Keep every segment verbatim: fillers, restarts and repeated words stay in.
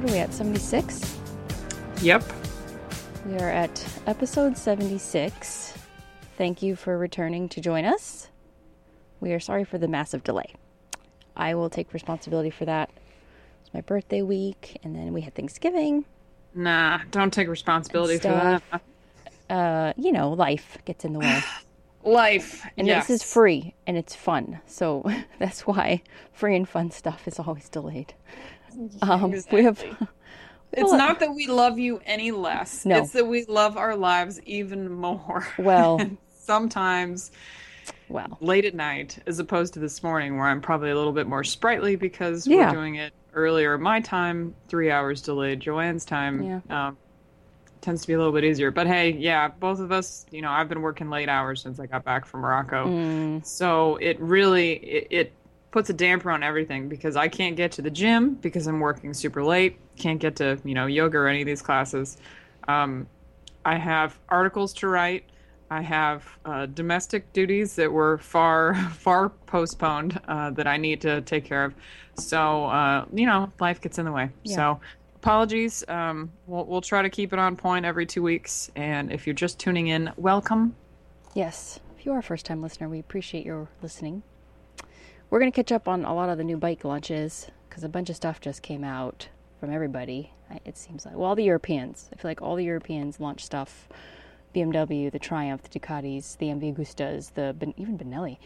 what are we at, seventy-six? Yep. We are at episode seventy-six. Thank you for returning to join us. We are sorry for the massive delay. I will take responsibility for that. It's my birthday week, and then we had Thanksgiving. Nah, don't take responsibility for that. Uh, you know, life gets in the way. Life, and yes. This is free, and it's fun. So that's why free and fun stuff is always delayed. Um, exactly. We have... It's well, not that we love you any less. No. It's that we love our lives even more. Well. Sometimes... Well, late at night, as opposed to this morning, where I'm probably a little bit more sprightly because yeah. we're doing it earlier. My time, three hours delayed. Joanne's time yeah. um, tends to be a little bit easier. But hey, yeah, both of us, you know, I've been working late hours since I got back from Morocco. Mm. So it really, it, it puts a damper on everything because I can't get to the gym because I'm working super late. Can't get to, you know, yoga or any of these classes. Um, I have articles to write. I have uh, domestic duties that were far, far postponed uh, that I need to take care of. So, uh, you know, life gets in the way. Yeah. So apologies. Um, we'll, we'll try to keep it on point every two weeks. And if you're just tuning in, welcome. Yes. If you are a first-time listener, we appreciate your listening. We're going to catch up on a lot of the new bike launches because a bunch of stuff just came out from everybody. It seems like, well, all the Europeans. I feel like all the Europeans launch stuff. B M W, the Triumph, the Ducatis, the M V Gustas, the even Benelli,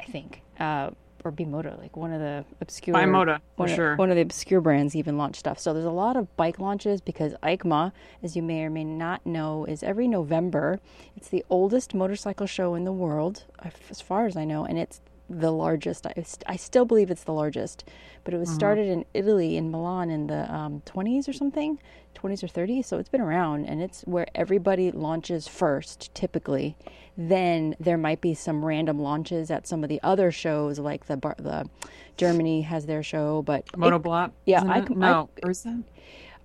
I think, uh, or Bimota, like one of the obscure. Bimota, for one sure. Of, one of the obscure brands even launched stuff. So there's a lot of bike launches because EICMA, as you may or may not know, is every November. It's the oldest motorcycle show in the world, as far as I know, and it's the largest. I, I still believe it's the largest, but it was mm-hmm. started in Italy, in Milan, in the um, twenties or something. twenties or thirties, so it's been around, and it's where everybody launches first, typically. Then there might be some random launches at some of the other shows, like the bar, the Germany has their show, but Motoblock. Yeah, I, no, I,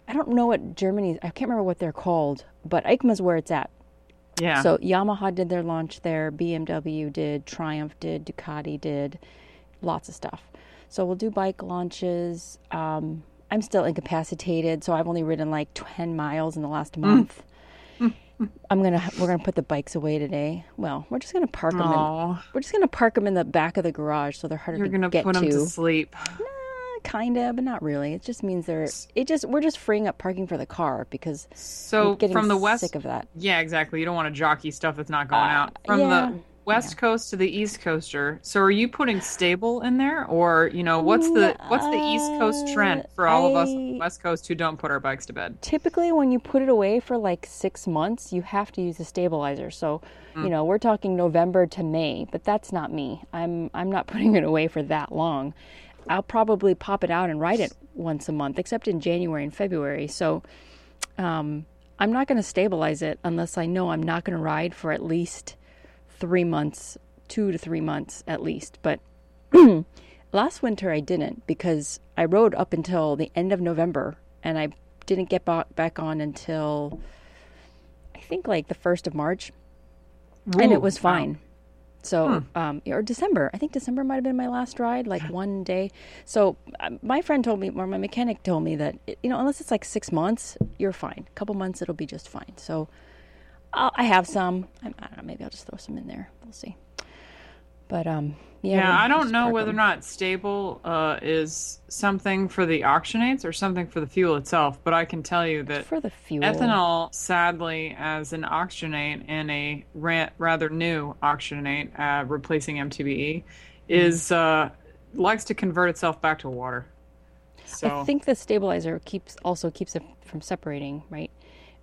I don't know what Germany's. I can't remember what they're called, but EICMA's where it's at. Yeah. So Yamaha did their launch there. B M W did. Triumph did. Ducati did. Lots of stuff. So we'll do bike launches. Um, I'm still incapacitated, so I've only ridden like ten miles in the last month. Mm. I'm gonna we're gonna put the bikes away today. Well, we're just gonna park them. In, we're just gonna park them in the back of the garage, so they're harder You're to gonna get put to. Them to sleep. Nah, kinda, but not really. It just means they're. It just we're just freeing up parking for the car because so I'm getting from the west, sick of that. Yeah, exactly. You don't want to jockey stuff that's not going uh, out from yeah. the. West yeah. coast to the East Coaster. So are you putting stable in there, or you know what's the what's the East Coast trend for all I, of us on the West Coast who don't put our bikes to bed? Typically, when you put it away for like six months, you have to use a stabilizer. So mm. you know we're talking November to May, but that's not me. I'm I'm not putting it away for that long. I'll probably pop it out and ride it once a month, except in January and February. So um, I'm not going to stabilize it unless I know I'm not going to ride for at least. Three months, two to three months at least. But last winter I didn't because I rode up until the end of November and I didn't get back on until I think like the first of March. Ooh, and it was fine. Wow. So, huh. um, or December. I think December might have been my last ride, like one day. So uh, my friend told me, or my mechanic told me that, you know, unless it's like six months, you're fine. A couple months, it'll be just fine. So I'll, I have some. I don't know. Maybe I'll just throw some in there. We'll see. But um, yeah. Yeah, I don't know whether them. or not stable uh, is something for the oxygenates or something for the fuel itself. But I can tell you that for the fuel, ethanol, sadly, as an oxygenate and a ra- rather new oxygenate uh, replacing M T B E, is uh, likes to convert itself back to water. So I think the stabilizer keeps also keeps it from separating, right?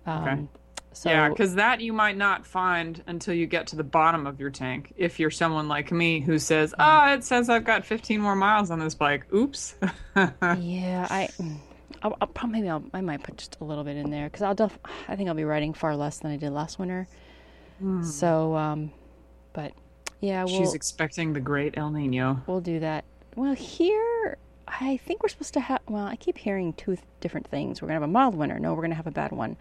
Um, okay. So, yeah, because that you might not find until you get to the bottom of your tank. If you're someone like me who says, "Ah, oh, it says I've got fifteen more miles on this bike." Oops. yeah, I, I'll, I'll probably I'll, I might put just a little bit in there because I'll def- I think I'll be riding far less than I did last winter. Mm. So, um, but yeah, we'll, she's expecting the great El Nino. We'll do that. Well, here I think we're supposed to have. Well, I keep hearing two th- different things. We're gonna have a mild winter. No, we're gonna have a bad one.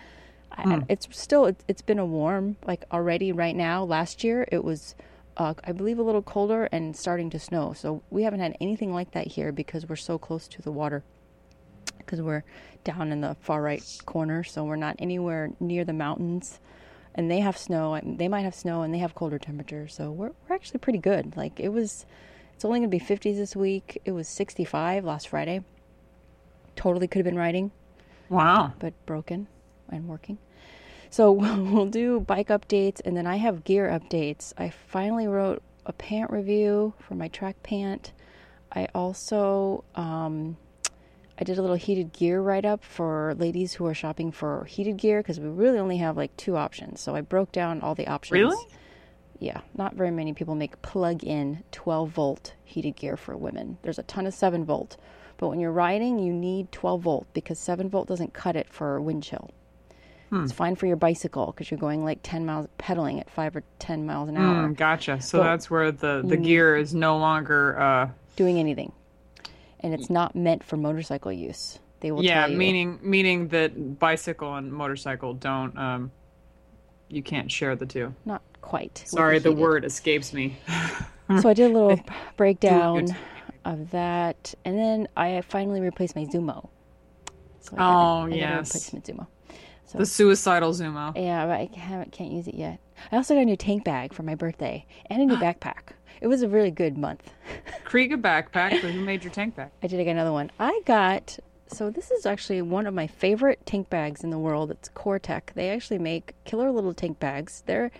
I, it's still, it's been a warm, like already right now. Last year it was, uh, I believe, a little colder and starting to snow. So we haven't had anything like that here because we're so close to the water. because we're down in the far right corner, so we're not anywhere near the mountains. And they have snow. They might have snow, and they have colder temperatures. So we're we're actually pretty good. Like it was, it's only going to be fifties this week. It was sixty-five last Friday. Totally could have been riding. Wow. But broken and working. So we'll do bike updates, and then I have gear updates. I finally wrote a pant review for my track pant. I also um, I did a little heated gear write-up for ladies who are shopping for heated gear because we really only have like two options. So I broke down all the options. Really? Yeah. Not very many people make plug-in twelve-volt heated gear for women. There's a ton of seven-volt. But when you're riding, you need twelve-volt because seven-volt doesn't cut it for wind chill. Hmm. It's fine for your bicycle because you're going like ten miles, pedaling at five or ten miles an hour. Mm, gotcha. So but that's where the, the gear is no longer Uh... doing anything. And it's not meant for motorcycle use. They will yeah, tell you. Yeah, meaning meaning that bicycle and motorcycle don't, um, you can't share the two. Not quite. Sorry, the word escapes me. So I did a little breakdown of that. And then I finally replaced my Zumo. So I oh, got, I yes. I replaced my Zumo. So, the suicidal Zumo. Yeah, but I haven't, can't use it yet. I also got a new tank bag for my birthday and a new backpack. It was a really good month. Krieg a backpack, but who made your tank bag? I did get another one. I got, so this is actually one of my favorite tank bags in the world. It's Core-Tec. They actually make killer little tank bags. They're,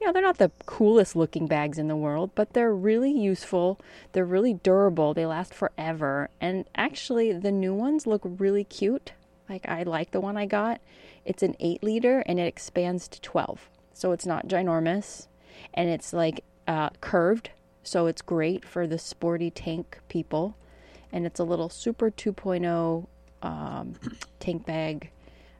you know, they're not the coolest looking bags in the world, but they're really useful. They're really durable. They last forever. And actually, the new ones look really cute. Like, I like the one I got. It's an eight liter, and it expands to twelve. So it's not ginormous, and it's, like, uh, curved. So it's great for the sporty tank people. And it's a little Super two point oh um, tank bag.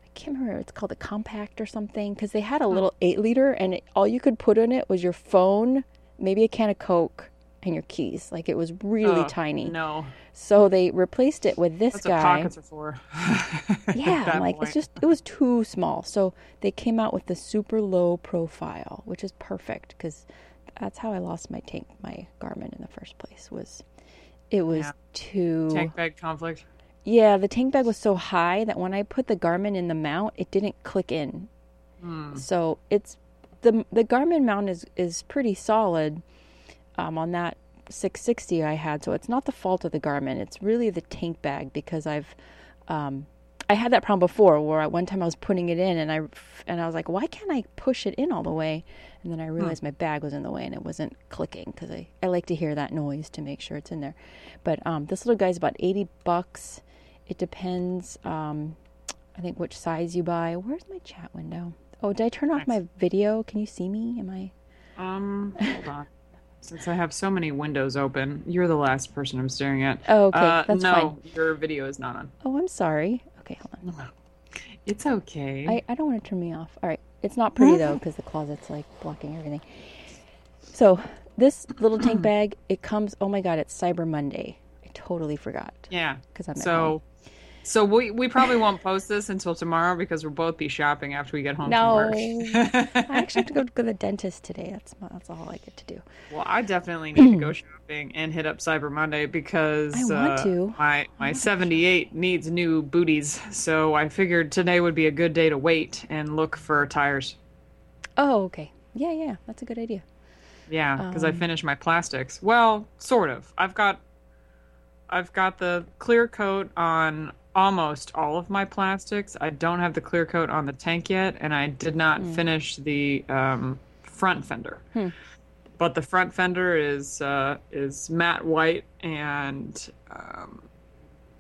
I can't remember. It's called a compact or something. Because they had a little eight liter, and it, all you could put in it was your phone, maybe a can of Coke, and your keys. Like, it was really oh, tiny. No. So they replaced it with this That's guy. That's what pockets are for. Yeah, like point. It's just it was too small. So they came out with the super low profile, which is perfect because that's how I lost my tank, my Garmin in the first place. Was it was yeah. too tank bag conflict? Yeah, the tank bag was so high that when I put the Garmin in the mount, it didn't click in. Mm. So it's the the Garmin mount is is pretty solid. Um, on that six sixty I had, so it's not the fault of the Garmin. It's really the tank bag because I've, um, I had that problem before where at one time I was putting it in and I, and I was like, why can't I push it in all the way? And then I realized hmm. my bag was in the way and it wasn't clicking because I, I like to hear that noise to make sure it's in there. But um, this little guy's about eighty bucks. It depends, um, I think, which size you buy. Where's my chat window? Oh, did I turn off nice. my video? Can you see me? Am I? Um, hold on. Since I have so many windows open, you're the last person I'm staring at. Oh, okay. Uh, That's no, fine. Your video is not on. Oh, I'm sorry. Okay, hold on. It's okay. I, I don't want to turn me off. All right. It's not pretty, though, because the closet's, like, blocking everything. So this little tank bag, it comes, oh, my God, it's Cyber Monday. I totally forgot. Yeah. Because I'm at home. So we, we probably won't post this until tomorrow because we'll both be shopping after we get home no. from work. I actually have to go to the dentist today. That's my, that's all I get to do. Well, I definitely need to go shopping and hit up Cyber Monday because I want uh, to. my, my seventy-eight needs new booties. So I figured today would be a good day to wait and look for tires. Oh, okay. Yeah, yeah. That's a good idea. Yeah, because um, I finished my plastics. Well, sort of. I've got I've got the clear coat on almost all of my plastics. I don't have the clear coat on the tank yet, and I did not mm. finish the um, front fender. Hmm. But the front fender is uh, is matte white and um,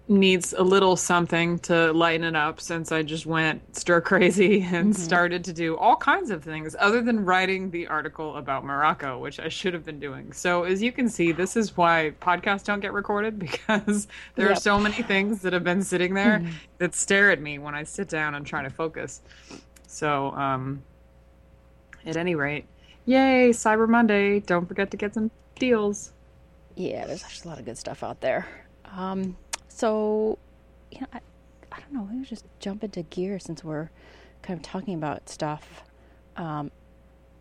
needs a little something to lighten it up since I just went stir crazy and mm-hmm. started to do all kinds of things other than writing the article about Morocco, which I should have been doing. So as you can see, this is why podcasts don't get recorded because there yep. are so many things that have been sitting there mm-hmm. that stare at me when I sit down and try to focus. So um, at any rate, yay, Cyber Monday. Don't forget to get some deals. Yeah, there's actually a lot of good stuff out there. Um, So, you know, I, I don't know. Maybe we'll just jump into gear since we're kind of talking about stuff. Um,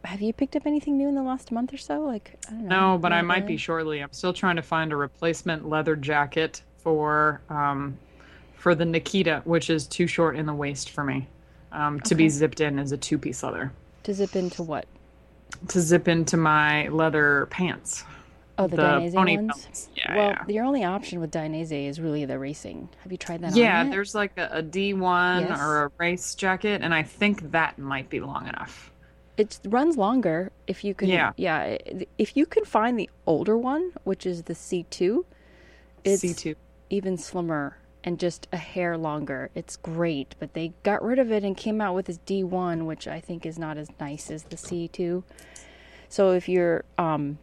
have you picked up anything new in the last month or so? Like, I don't know. No, but I might really? be shortly. I'm still trying to find a replacement leather jacket for um, for the Nikita, which is too short in the waist for me, um, to okay. be zipped in as a two-piece leather. To zip into what? To zip into my leather pants. Oh, the, the Dainese ones? Belts. Yeah, well, yeah. Your only option with Dainese is really the racing. Have you tried that yeah, on Yeah, there's like a, a D one yes. or a race jacket, and I think that might be long enough. It runs longer if you can. Yeah. yeah. If you can find the older one, which is the C two, it's C two. Even slimmer and just a hair longer. It's great, but they got rid of it and came out with this D one, which I think is not as nice as the C two. So if you're... um.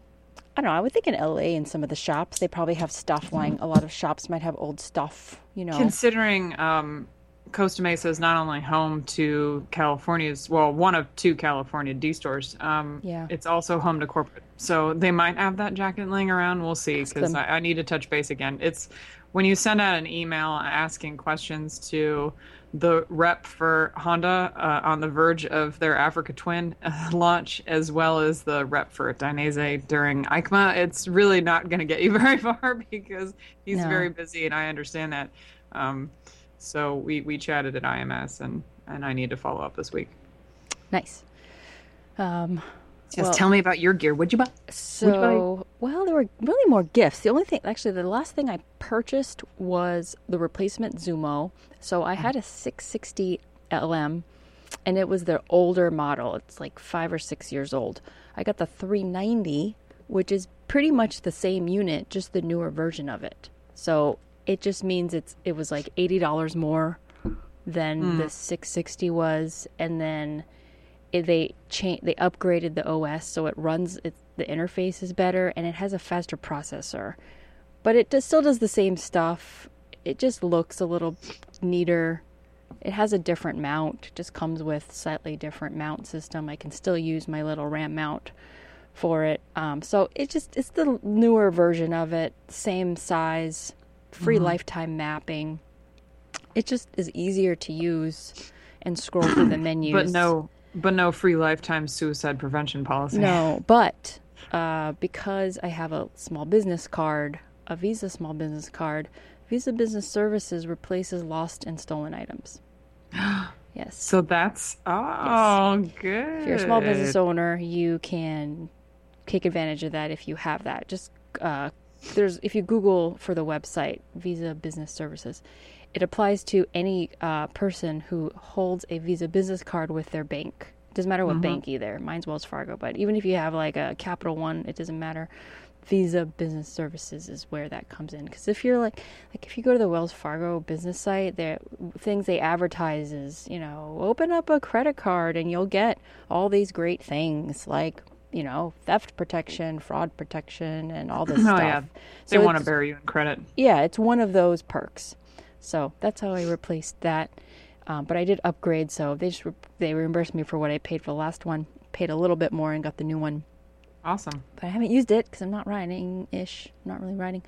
I don't know, I would think in L A in some of the shops, they probably have stuff lying. A lot of shops might have old stuff, you know. Considering um, Costa Mesa is not only home to California's, well, one of two California D-stores, um, yeah. it's also home to corporate. So they might have that jacket laying around. We'll see, because I, I need to touch base again. It's when you send out an email asking questions to the rep for Honda uh, on the verge of their Africa Twin uh, launch, as well as the rep for Dainese during EICMA, it's really not going to get you very far because he's no. very busy, and I understand that. Um, so we, we chatted at I M S, and, and I need to follow up this week. Nice. Um, Just well, tell me about your gear. What'd you buy? So, you buy? Well, there were really more gifts. The only thing, actually, the last thing I purchased was the replacement Zumo. So I had a six sixty L M, and it was the older model. It's like five or six years old. I got the three ninety, which is pretty much the same unit, just the newer version of it. So it just means it's it was like eighty dollars more than mm. the six sixty was, and then... They cha- they upgraded the O S, so it runs, it, the interface is better, and it has a faster processor. But it does, still does the same stuff. It just looks a little neater. It has a different mount. It just comes with slightly different mount system. I can still use my little RAM mount for it. Um, so it just it's the newer version of it. Same size, free mm-hmm. lifetime mapping. It just is easier to use and scroll through the menus. But no... But no free lifetime suicide prevention policy. No, but uh, because I have a small business card, a Visa small business card, Visa Business Services replaces lost and stolen items. Yes. So that's, oh, yes. good. If you're a small business owner, you can take advantage of that if you have that. Just, uh, there's if you Google for the website, Visa Business Services, it applies to any uh, person who holds a Visa business card with their bank. It doesn't matter what mm-hmm. bank either. Mine's Wells Fargo. But even if you have like a Capital One, it doesn't matter. Visa Business Services is where that comes in. Because if you're like, like if you go to the Wells Fargo business site, the things they advertise is, you know, open up a credit card and you'll get all these great things like, you know, theft protection, fraud protection, and all this oh, stuff. Yeah. They so want to bury you in credit. Yeah, it's one of those perks. So that's how I replaced that. Um, but I did upgrade, so they just re- they reimbursed me for what I paid for the last one. Paid a little bit more and got the new one. Awesome. But I haven't used it because I'm not riding-ish. I'm not really riding.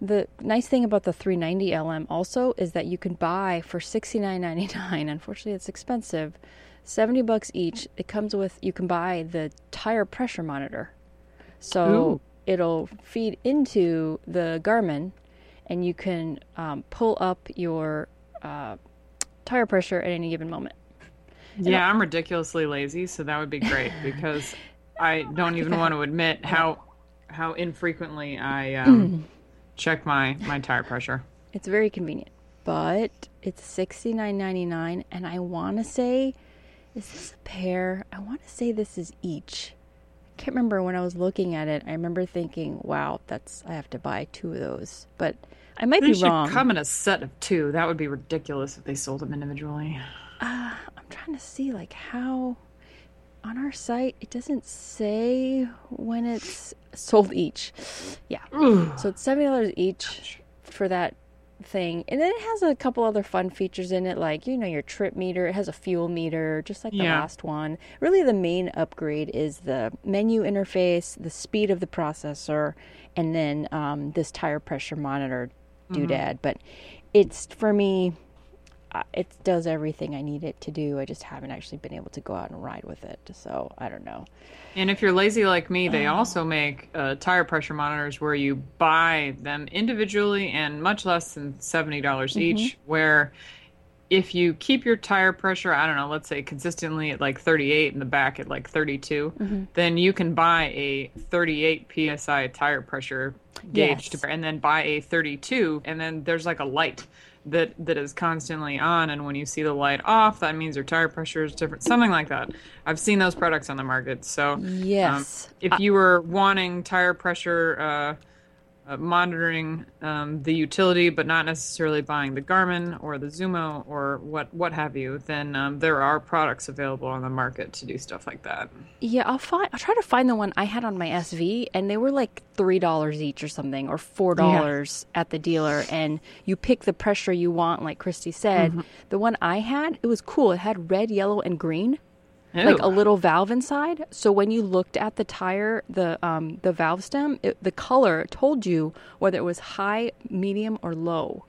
The nice thing about the three ninety L M also is that you can buy for sixty-nine ninety-nine. Unfortunately, it's expensive. seventy bucks each. It comes with, you can buy the tire pressure monitor. So Ooh. It'll feed into the Garmin. And you can um, pull up your uh, tire pressure at any given moment. And yeah, I'm ridiculously lazy, so that would be great because I don't even want to admit how how infrequently I um, check my, my tire pressure. It's very convenient, but it's sixty-nine ninety-nine, and I want to say, is this a pair? I want to say this is each. Can't remember when I was looking at it. I remember thinking, "Wow, that's I have to buy two of those." But I might they be wrong. They should come in a set of two. That would be ridiculous if they sold them individually. Uh, I'm trying to see like how on our site it doesn't say when it's sold each. Yeah, Ooh. So it's seventy dollars each for that thing, and then it has a couple other fun features in it, like, you know, your trip meter. It has a fuel meter, just like the yeah. last one. Really, the main upgrade is the menu interface, the speed of the processor, and then um this tire pressure monitor doodad. Mm-hmm. But it's for me, it does everything I need it to do. I just haven't actually been able to go out and ride with it. So I don't know. And if you're lazy like me, they um, also make uh, tire pressure monitors where you buy them individually and much less than seventy dollars mm-hmm. each, where if you keep your tire pressure, I don't know, let's say consistently at like thirty-eight and the back at like thirty-two, mm-hmm. then you can buy a thirty-eight P S I tire pressure gauge yes. to, and then buy a thirty-two, and then there's like a light that that is constantly on, and when you see the light off, that means your tire pressure is different, something like that. I've seen those products on the market. So yes. um, if you were wanting tire pressure uh, Uh, monitoring um, the utility, but not necessarily buying the Garmin or the Zumo or what what have you, then um, there are products available on the market to do stuff like that. Yeah, I'll find. I'll try to find the one I had on my S V, and they were like three dollars each or something, or four dollars yeah. at the dealer. And you pick the pressure you want, like Christy said. Mm-hmm. The one I had, it was cool. It had red, yellow, and green. Ew. Like a little valve inside. So when you looked at the tire, the um, the valve stem, it, the color told you whether it was high, medium, or low.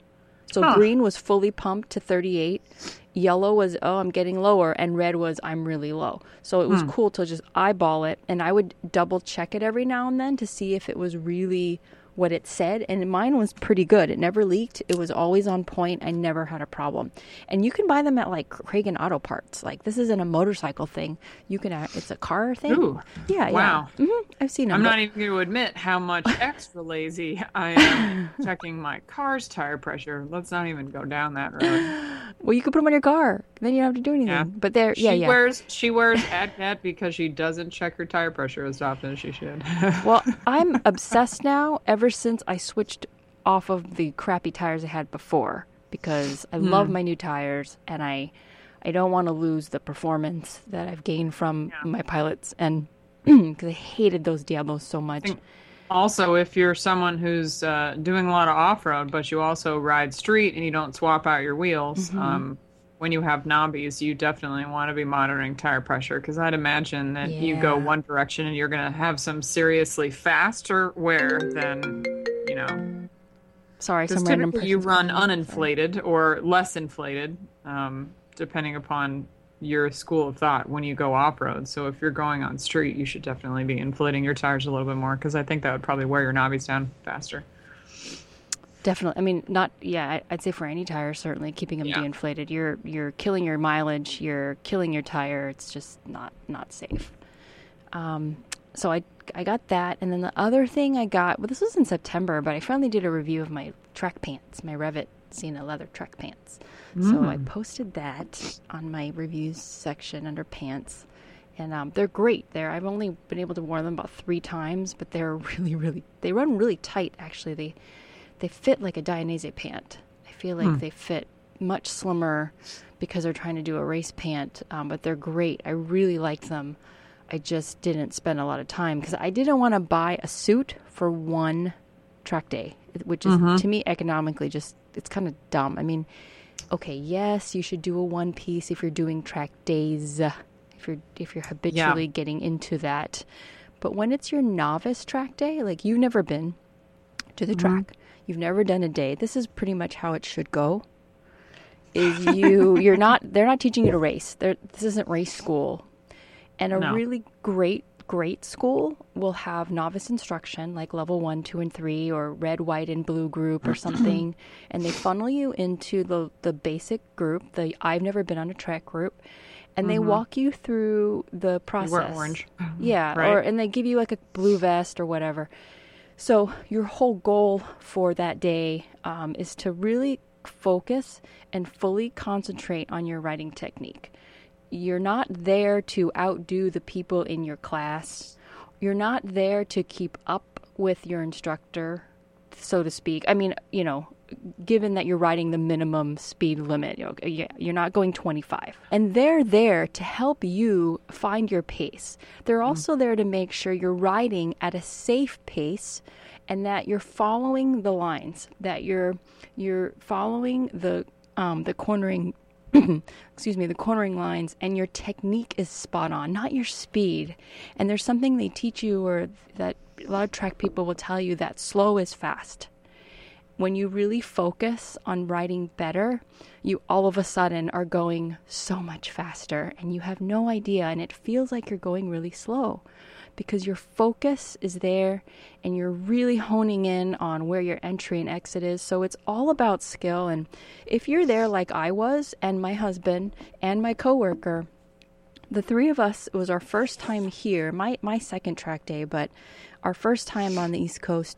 So huh. green was fully pumped to thirty-eight. Yellow was, oh, I'm getting lower. And red was, I'm really low. So it was hmm. cool to just eyeball it. And I would double check it every now and then to see if it was really what it said. And mine was pretty good. It never leaked. It was always on point. I never had a problem. And you can buy them at like Craig and Auto Parts. Like, this isn't a motorcycle thing. You can, uh, it's a car thing. Ooh. Yeah. Wow. Yeah. Mm-hmm. I've seen them. I'm but... not even going to admit how much extra lazy I am checking my car's tire pressure. Let's not even go down that road. Well, you could put them on your car. Then you don't have to do anything. Yeah. But there, yeah, she yeah. wears, she wears AdCat because she doesn't check her tire pressure as often as she should. Well, I'm obsessed now. Every Ever since I switched off of the crappy tires I had before, because I mm. love my new tires, and I I don't want to lose the performance that I've gained from yeah. my pilots, and because I hated those Diablos so much. Also, if you're someone who's uh, doing a lot of off-road, but you also ride street and you don't swap out your wheels, mm-hmm. um, when you have knobbies, you definitely want to be monitoring tire pressure, because I'd imagine that yeah. you go one direction and you're going to have some seriously faster wear than, you know. Sorry, some random person. You run uninflated sorry. or less inflated, um, depending upon your school of thought when you go off-road. So if you're going on street, you should definitely be inflating your tires a little bit more, because I think that would probably wear your knobbies down faster. Definitely. I mean, not, yeah, I'd say for any tire, certainly keeping them yeah. de-inflated. You're, you're killing your mileage. You're killing your tire. It's just not, not safe. Um, so I, I got that. And then the other thing I got, well, this was in September, but I finally did a review of my track pants, my REV'IT! Xena leather track pants. Mm. So I posted that on my reviews section under pants. And um, they're great. They're, I've only been able to wear them about three times, but they're really, really, they run really tight, actually. They... They fit like a Dainese pant. I feel like hmm. they fit much slimmer because they're trying to do a race pant, um, but they're great. I really liked them. I just didn't spend a lot of time because I didn't want to buy a suit for one track day, which is, uh-huh. to me, economically just, it's kind of dumb. I mean, okay, yes, you should do a one piece if you're doing track days, if you're, if you're habitually yeah. getting into that. But when it's your novice track day, like you've never been to the mm-hmm. track, you've never done a day. This is pretty much how it should go. Is you, you're not, they're not teaching you to race. They're, this isn't race school. And a no. really great, great school will have novice instruction, like level one, two, and three, or red, white, and blue group or something. And they funnel you into the, the basic group, the I've never been on a track group. And they mm-hmm. walk you through the process. You were orange. Yeah. Right. Or, and they give you like a blue vest or whatever. So your whole goal for that day um, is to really focus and fully concentrate on your riding technique. You're not there to outdo the people in your class. You're not there to keep up with your instructor, so to speak. I mean, you know, given that you're riding the minimum speed limit, you know, you're not going twenty-five. And they're there to help you find your pace. They're also there to make sure you're riding at a safe pace and that you're following the lines, that you're you're following the um, the cornering excuse me, the cornering lines, and your technique is spot on, not your speed. And there's something they teach you, or that a lot of track people will tell you, that slow is fast. when you really focus on riding better, you all of a sudden are going so much faster and you have no idea, and it feels like you're going really slow because your focus is there and you're really honing in on where your entry and exit is. So it's all about skill. And if you're there like I was, and my husband and my coworker, the three of us, it was our first time here, my, my second track day, but our first time on the East Coast,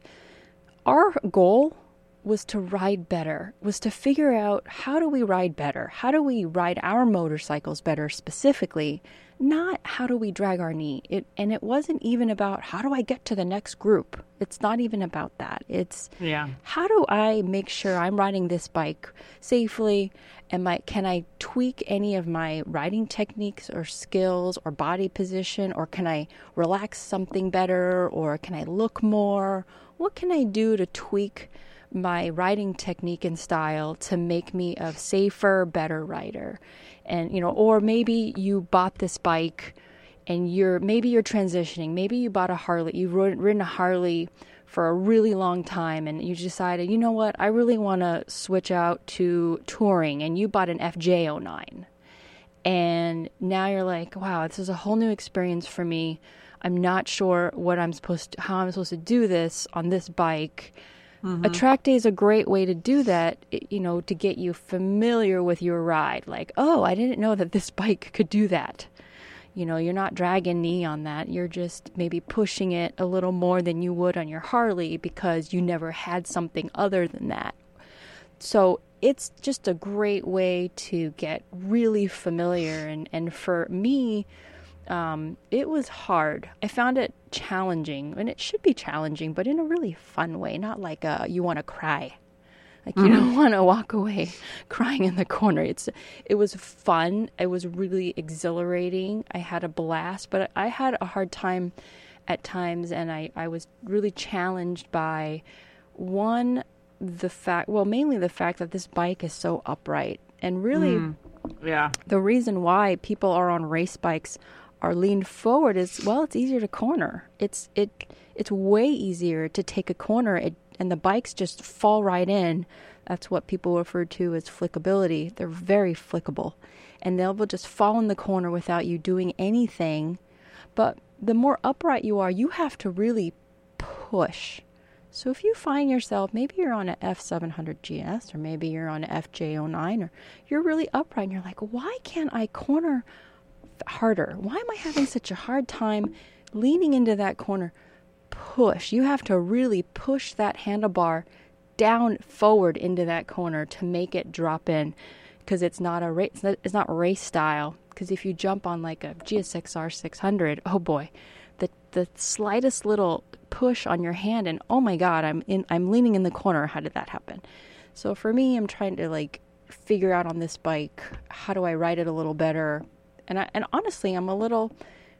our goal was to ride better, was to figure out how do we ride better? How do we ride our motorcycles better specifically? Not how do we drag our knee? It, and it wasn't even about how do I get to the next group? It's not even about that. It's yeah. how do I make sure I'm riding this bike safely? Am I, can I tweak any of my riding techniques or skills or body position? Or can I relax something better? Or can I look more? What can I do to tweak my riding technique and style to make me a safer, better rider? And, you know, or maybe you bought this bike and you're, maybe you're transitioning. Maybe you bought a Harley, you've ridden a Harley for a really long time and you decided, you know what, I really want to switch out to touring, and you bought an F J oh nine. And now you're like, wow, this is a whole new experience for me. I'm not sure what I'm supposed to, how I'm supposed to do this on this bike. Mm-hmm. A track day is a great way to do that, you know, to get you familiar with your ride. Like, oh, I didn't know that this bike could do that. You know, you're not dragging knee on that. You're just maybe pushing it a little more than you would on your Harley because you never had something other than that. So it's just a great way to get really familiar. And, and for me, um, it was hard. I found it challenging, and it should be challenging, but in a really fun way, not like a, you want to cry. Like you mm. don't want to walk away crying in the corner. It's, it was fun. It was really exhilarating. I had a blast, but I had a hard time at times. And I, I was really challenged by one, the fact, well, mainly the fact that this bike is so upright, and really mm. yeah. the reason why people are on race bikes are leaned forward is, well, it's easier to corner. It's, it, it's way easier to take a corner. It, and the bikes just fall right in. That's what people refer to as flickability. They're very flickable. And they'll just fall in the corner without you doing anything. But the more upright you are, you have to really push. So if you find yourself, maybe you're on an F seven hundred G S, or maybe you're on an F J oh nine, or you're really upright and you're like, why can't I corner harder? Why am I having such a hard time leaning into that corner? Push. You have to really push that handlebar down forward into that corner to make it drop in, because it's not a race, it's not race style. Because if you jump on like a G S X R six hundred, oh boy, the the slightest little push on your hand and oh my god, I'm in I'm leaning in the corner. How did that happen? So for me, I'm trying to like figure out on this bike, how do I ride it a little better? And I, and honestly, I'm a little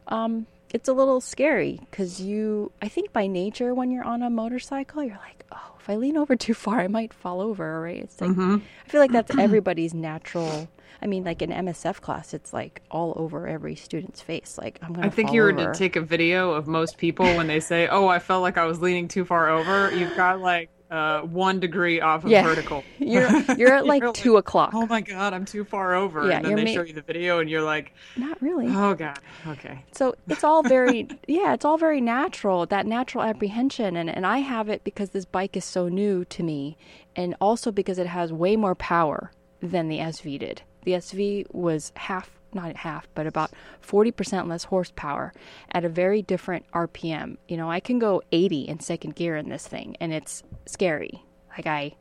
um it's a little scary, because you, I think by nature, when you're on a motorcycle, you're like, oh, if I lean over too far, I might fall over, right? It's like, mm-hmm. I feel like that's everybody's natural. I mean, like in M S F class, it's like all over every student's face. Like, I'm going to I think fall you were over. To take a video of most people when they say, oh, I felt like I was leaning too far over. You've got like uh, one degree off of yeah. vertical. You're, you're at like you're two like, o'clock. Oh my God, I'm too far over. Yeah, and then they ma- show you the video and you're like, not really. Oh God. Okay. So it's all very, yeah, it's all very natural, that natural apprehension. And, and I have it because this bike is so new to me, and also because it has way more power than the S V did. The S V was half, not half, but about forty percent less horsepower at a very different R P M. You know, I can go eighty in second gear in this thing, and it's scary. Like I,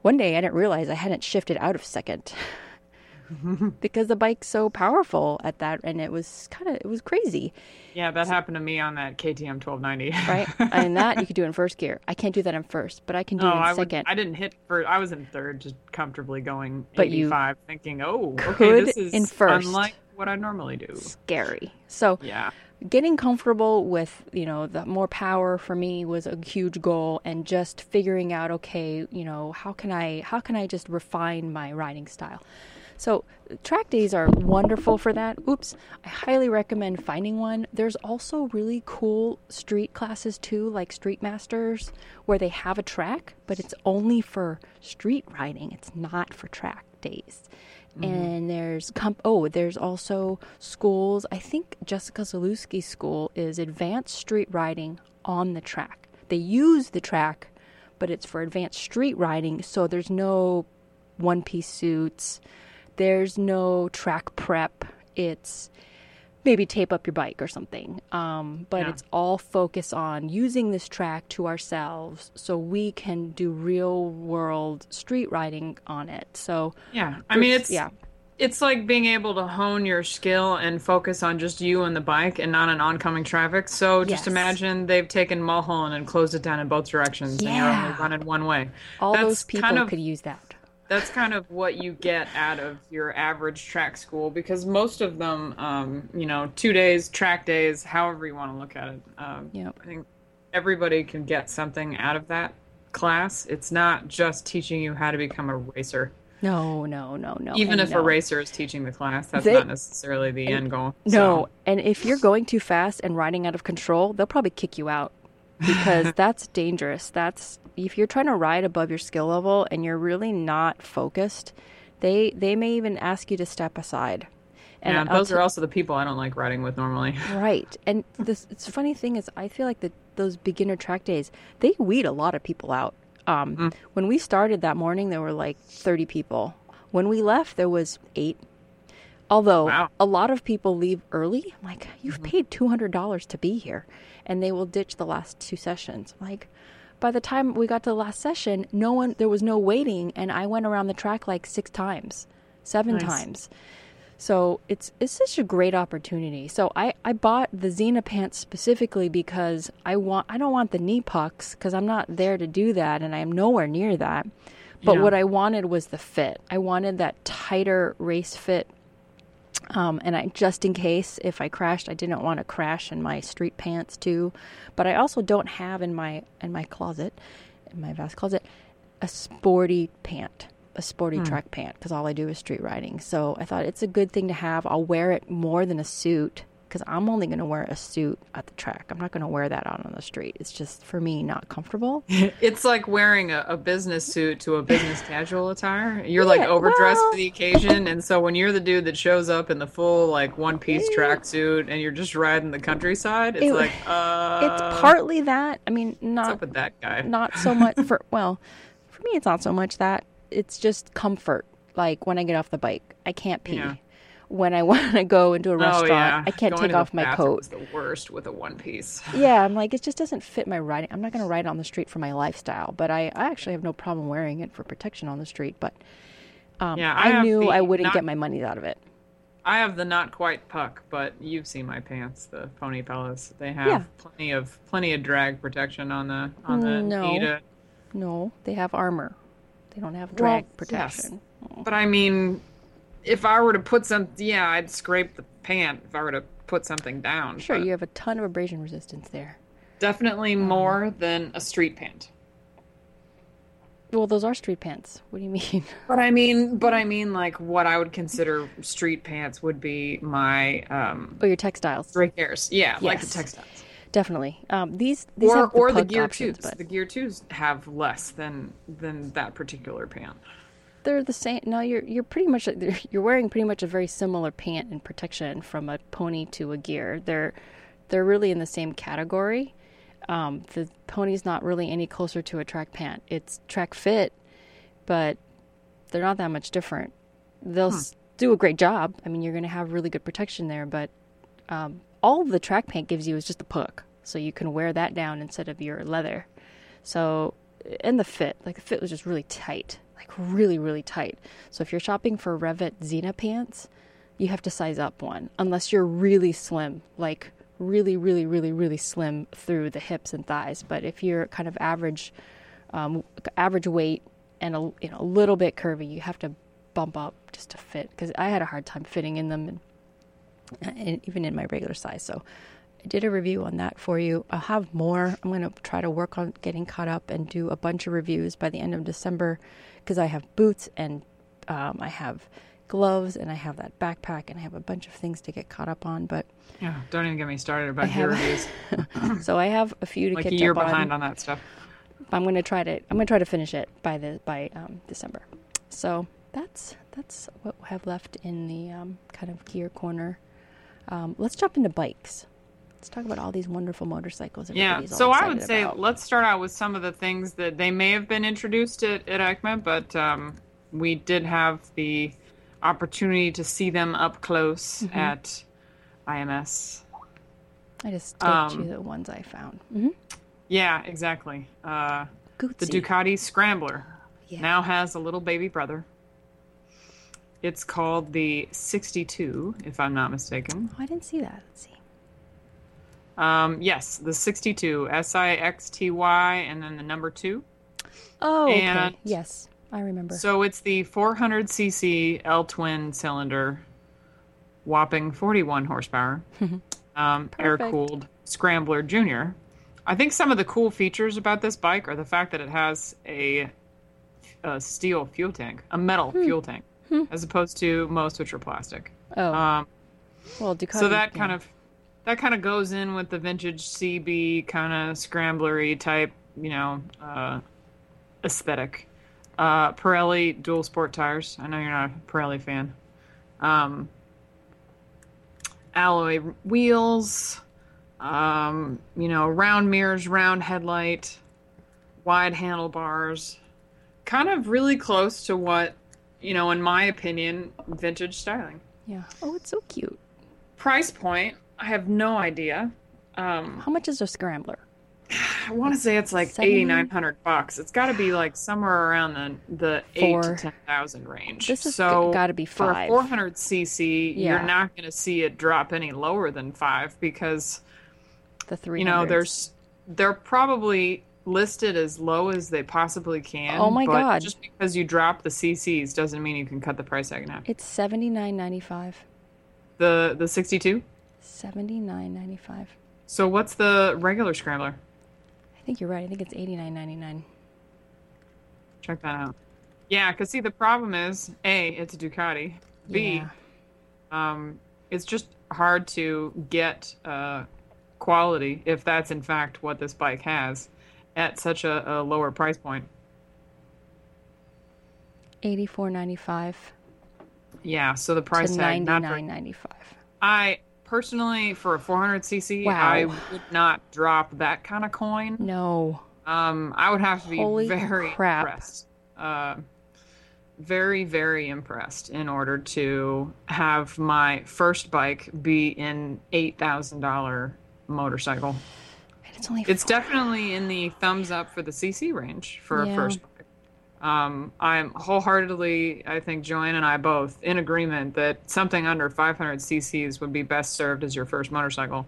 one day I didn't realize I hadn't shifted out of second because the bike's so powerful at that. And it was kind of, it was crazy. Yeah. That so, happened to me on that K T M twelve ninety. Right. And that you could do in first gear. I can't do that in first, but I can do no, it in I second. Would, I didn't hit first. I was in third, just comfortably going but eighty-five you thinking, oh, okay, this is in first. Unlike what I normally do. Scary. So yeah, getting comfortable with, you know, the more power for me was a huge goal, and just figuring out, okay, you know, how can I, how can I just refine my riding style? So track days are wonderful for that. Oops, I highly recommend finding one. There's also really cool street classes too, like Street Masters, where they have a track, but it's only for street riding. It's not for track days. Mm-hmm. And there's, comp- oh, there's also schools. I think Jessica Zalewski's school is advanced street riding on the track. They use the track, but it's for advanced street riding, so there's no one-piece suits. There's no track prep. It's maybe tape up your bike or something. Um, but yeah. It's all focused on using this track to ourselves so we can do real world street riding on it. So yeah, I mean, it's yeah. It's like being able to hone your skill and focus on just you and the bike and not on oncoming traffic. So just yes. Imagine they've taken Mulholland and closed it down in both directions. Yeah. And you're only running one way. All That's those people kind of, could use that. That's kind of what you get out of your average track school, because most of them, um, you know, two days, track days, however you want to look at it. Um, yep. I think everybody can get something out of that class. It's not just teaching you how to become a racer. No, no, no, no. Even and if no. a racer is teaching the class, that's they, not necessarily the and, end goal. So. No, and if you're going too fast and riding out of control, they'll probably kick you out. Because that's dangerous. That's if you're trying to ride above your skill level and you're really not focused, they they may even ask you to step aside. And yeah, those t- are also the people I don't like riding with normally. Right. And this it's the funny thing is I feel like the, those beginner track days, they weed a lot of people out. Um, mm. When we started that morning, there were like thirty people. When we left, there was eight. Although wow. a lot of people leave early. I'm like, you've paid two hundred dollars to be here. And they will ditch the last two sessions. I'm like, by the time we got to the last session, no one, there was no waiting. And I went around the track like six times, seven nice. times. So it's it's such a great opportunity. So I, I bought the Xena pants specifically because I want I don't want the knee pucks because I'm not there to do that. And I am nowhere near that. But yeah. what I wanted was the fit. I wanted that tighter race fit. Um, and I, just in case if I crashed, I didn't want to crash in my street pants too, but I also don't have in my, in my closet, in my vast closet, a sporty pant, a sporty hmm. track pant. Cause all I do is street riding. So I thought it's a good thing to have. I'll wear it more than a suit because I'm only going to wear a suit at the track. I'm not going to wear that out on the street. It's just, for me, not comfortable. It's like wearing a, a business suit to a business casual attire. You're yeah, like overdressed well... for the occasion. And so when you're the dude that shows up in the full like one-piece tracksuit and you're just riding the countryside, it's it, like, uh... It's partly that. I mean, not... What's up with that guy? Not so much for... Well, for me, it's not so much that. It's just comfort. Like when I get off the bike, I can't pee. Yeah. When I want to go into a restaurant, oh, yeah. I can't going take off my coat. It's the worst with a one piece. Yeah, I'm like, it just doesn't fit my riding. I'm not going to ride on the street for my lifestyle, but I, I actually have no problem wearing it for protection on the street. But um, yeah, I, I knew I wouldn't not, get my money out of it. I have the not quite puck, but you've seen my pants, the Pony Palace. They have yeah. plenty of plenty of drag protection on the on the no, Nita. No, they have armor. They don't have drag well, protection. Yes. Oh. But I mean. If I were to put some, yeah, I'd scrape the pant if I were to put something down. Sure, you have a ton of abrasion resistance there. Definitely more um, than a street pant. Well, those are street pants. What do you mean? But I mean, but I mean, like what I would consider street pants would be my. Um, oh, your textiles. Right there, yeah, yes. Like the textiles. Definitely. Um, these, these or have the or the gear options, twos. But... The gear twos have less than than that particular pant. They're the same. No, you're you're pretty much you're wearing pretty much a very similar pant and protection from a pony to a gear. They're they're really in the same category. Um, the pony's not really any closer to a track pant. It's track fit, but they're not that much different. They'll huh. do a great job. I mean, you're going to have really good protection there, but um, all the track pant gives you is just a puck, so you can wear that down instead of your leather. So and the fit, like the fit was just really tight. Like really, really tight. So if you're shopping for REV'IT! Xena pants, you have to size up one. Unless you're really slim, like really, really, really, really slim through the hips and thighs. But if you're kind of average, um, average weight and a you know a little bit curvy, you have to bump up just to fit. Because I had a hard time fitting in them, and, and even in my regular size. So I did a review on that for you. I'll have more. I'm going to try to work on getting caught up and do a bunch of reviews by the end of December because I have boots and um, I have gloves, and I have that backpack, and I have a bunch of things to get caught up on. But yeah, don't even get me started about gear reviews. So I have a few to like catch up on. Like a year behind on that stuff. I'm going to try to I'm going to try to finish it by the by um, December. So that's that's what we have left in the um, kind of gear corner. Um, let's jump into bikes. Let's talk about all these wonderful motorcycles. Yeah, so I would say about. Let's start out with some of the things that they may have been introduced at, at EICMA, but um, we did have the opportunity to see them up close mm-hmm. at I M S. I just told um, you the ones I found. Mm-hmm. Yeah, exactly. Uh, the Ducati Scrambler yeah. now has a little baby brother. It's called the sixty-two, if I'm not mistaken. Oh, I didn't see that. Let's see. Um, yes, the sixty-two, S I X T Y, and then the number two. Oh, and okay. Yes, I remember. So it's the four hundred c c L-twin cylinder, whopping forty-one horsepower, um, air-cooled Scrambler Junior. I think some of the cool features about this bike are the fact that it has a, a steel fuel tank, a metal hmm. fuel tank, hmm. as opposed to most, which are plastic. Oh. Um, well, Ducati, so that yeah. kind of... That kind of goes in with the vintage C B kind of scramblery type, you know, uh, aesthetic. Uh, Pirelli dual sport tires. I know you're not a Pirelli fan. Um, alloy wheels. Um, you know, round mirrors, round headlight, wide handlebars. Kind of really close to what, you know, in my opinion, vintage styling. Yeah. Oh, it's so cute. Price point. I have no idea. Um, How much is a Scrambler? I want to say it's like eighty-nine hundred bucks. It's got to be like somewhere around the the Four. eight to ten thousand range. This has so got to be five. For a four hundred c c, yeah. you're not going to see it drop any lower than five because the three hundreds. You know, there's they're probably listed as low as they possibly can. Oh my but god! Just because you drop the C Cs doesn't mean you can cut the price in half. It's seventy-nine ninety-five. The the sixty-two. seventy-nine ninety-five. So what's the regular Scrambler? I think you're right. I think it's eighty-nine ninety-nine. Check that out. Yeah, because see, the problem is, A, it's a Ducati. B, yeah. um, it's just hard to get uh, quality, if that's in fact what this bike has, at such a, a lower price point. eighty-four ninety-five. Yeah, so the price tag... ninety-nine ninety-five. I... Personally, for a four hundred c c, wow. I would not drop that kind of coin. No. Um, I would have to be Holy very crap. impressed. Uh, very, very impressed in order to have my first bike be an eight thousand dollars motorcycle. And it's only it's definitely in the thumbs up for the C C range for yeah. a first bike. Um, I'm wholeheartedly, I think Joanne and I both, in agreement that something under five hundred c c's would be best served as your first motorcycle.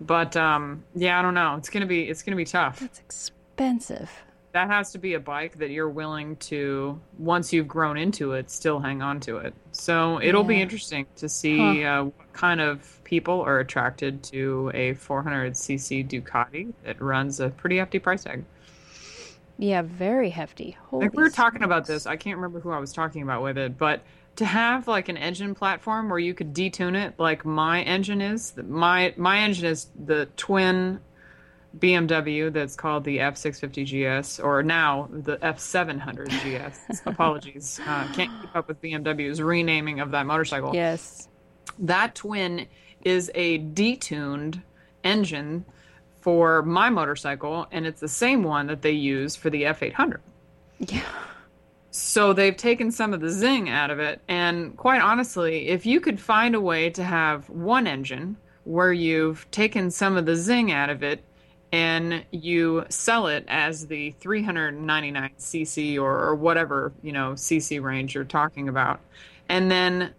But, um, yeah, I don't know. It's going to be, it's going to be tough. That's expensive. That has to be a bike that you're willing to, once you've grown into it, still hang on to it. So it'll yeah. be interesting to see huh. uh, what kind of people are attracted to a four hundred c c Ducati that runs a pretty hefty price tag. Yeah, very hefty. Holy like we were talking smokes. about this. I can't remember who I was talking about with it, but to have like an engine platform where you could detune it, like my engine is. My my engine is the twin B M W that's called the F six fifty G S, or now the F seven hundred G S. Apologies, uh, can't keep up with B M W's renaming of that motorcycle. Yes, that twin is a detuned engine for my motorcycle, and it's the same one that they use for the F eight hundred. Yeah. So they've taken some of the zing out of it, and quite honestly, if you could find a way to have one engine where you've taken some of the zing out of it and you sell it as the three hundred ninety-nine c c or, or whatever, you know, C C range you're talking about, and then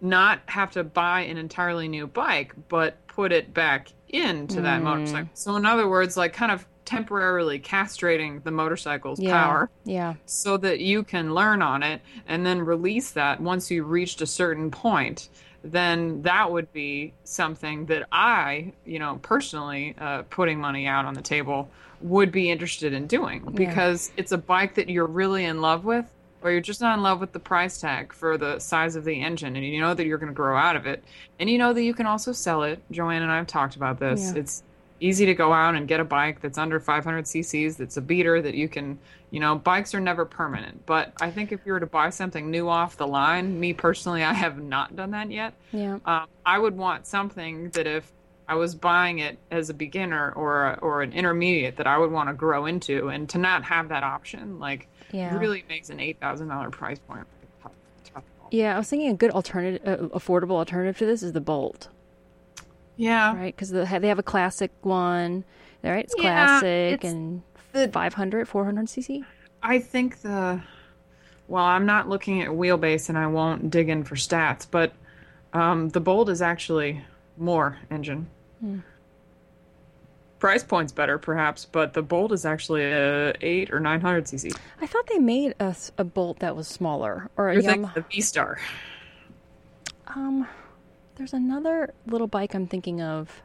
not have to buy an entirely new bike, but put it back into that mm. motorcycle. So in other words, like kind of temporarily castrating the motorcycle's yeah. power yeah. so that you can learn on it and then release that once you reached a certain point, then that would be something that I, you know, personally uh, putting money out on the table would be interested in doing because yeah. it's a bike that you're really in love with or you're just not in love with the price tag for the size of the engine, and you know that you're going to grow out of it, and you know that you can also sell it. Joanne and I have talked about this. Yeah. It's easy to go out and get a bike that's under five hundred c c's, that's a beater, that you can, you know, bikes are never permanent. But I think if you were to buy something new off the line, me personally, I have not done that yet. Yeah. Um, I would want something that if I was buying it as a beginner or a, or an intermediate, that I would want to grow into, and to not have that option, like, yeah. really makes an eight thousand dollars price point tough, tough. Yeah, I was thinking a good alternative, uh, affordable alternative to this is the Bolt. Yeah. Right, because they have a classic one, right? It's yeah, classic it's and the, five hundred, four hundred c c. I think the, well, I'm not looking at wheelbase and I won't dig in for stats, but um, the Bolt is actually more engine. Hmm. Price point's better, perhaps, but the Bolt is actually a eight or nine hundred c c. I thought they made a, a Bolt that was smaller, or a Yamaha. The V-Star. Um... There's another little bike I'm thinking of.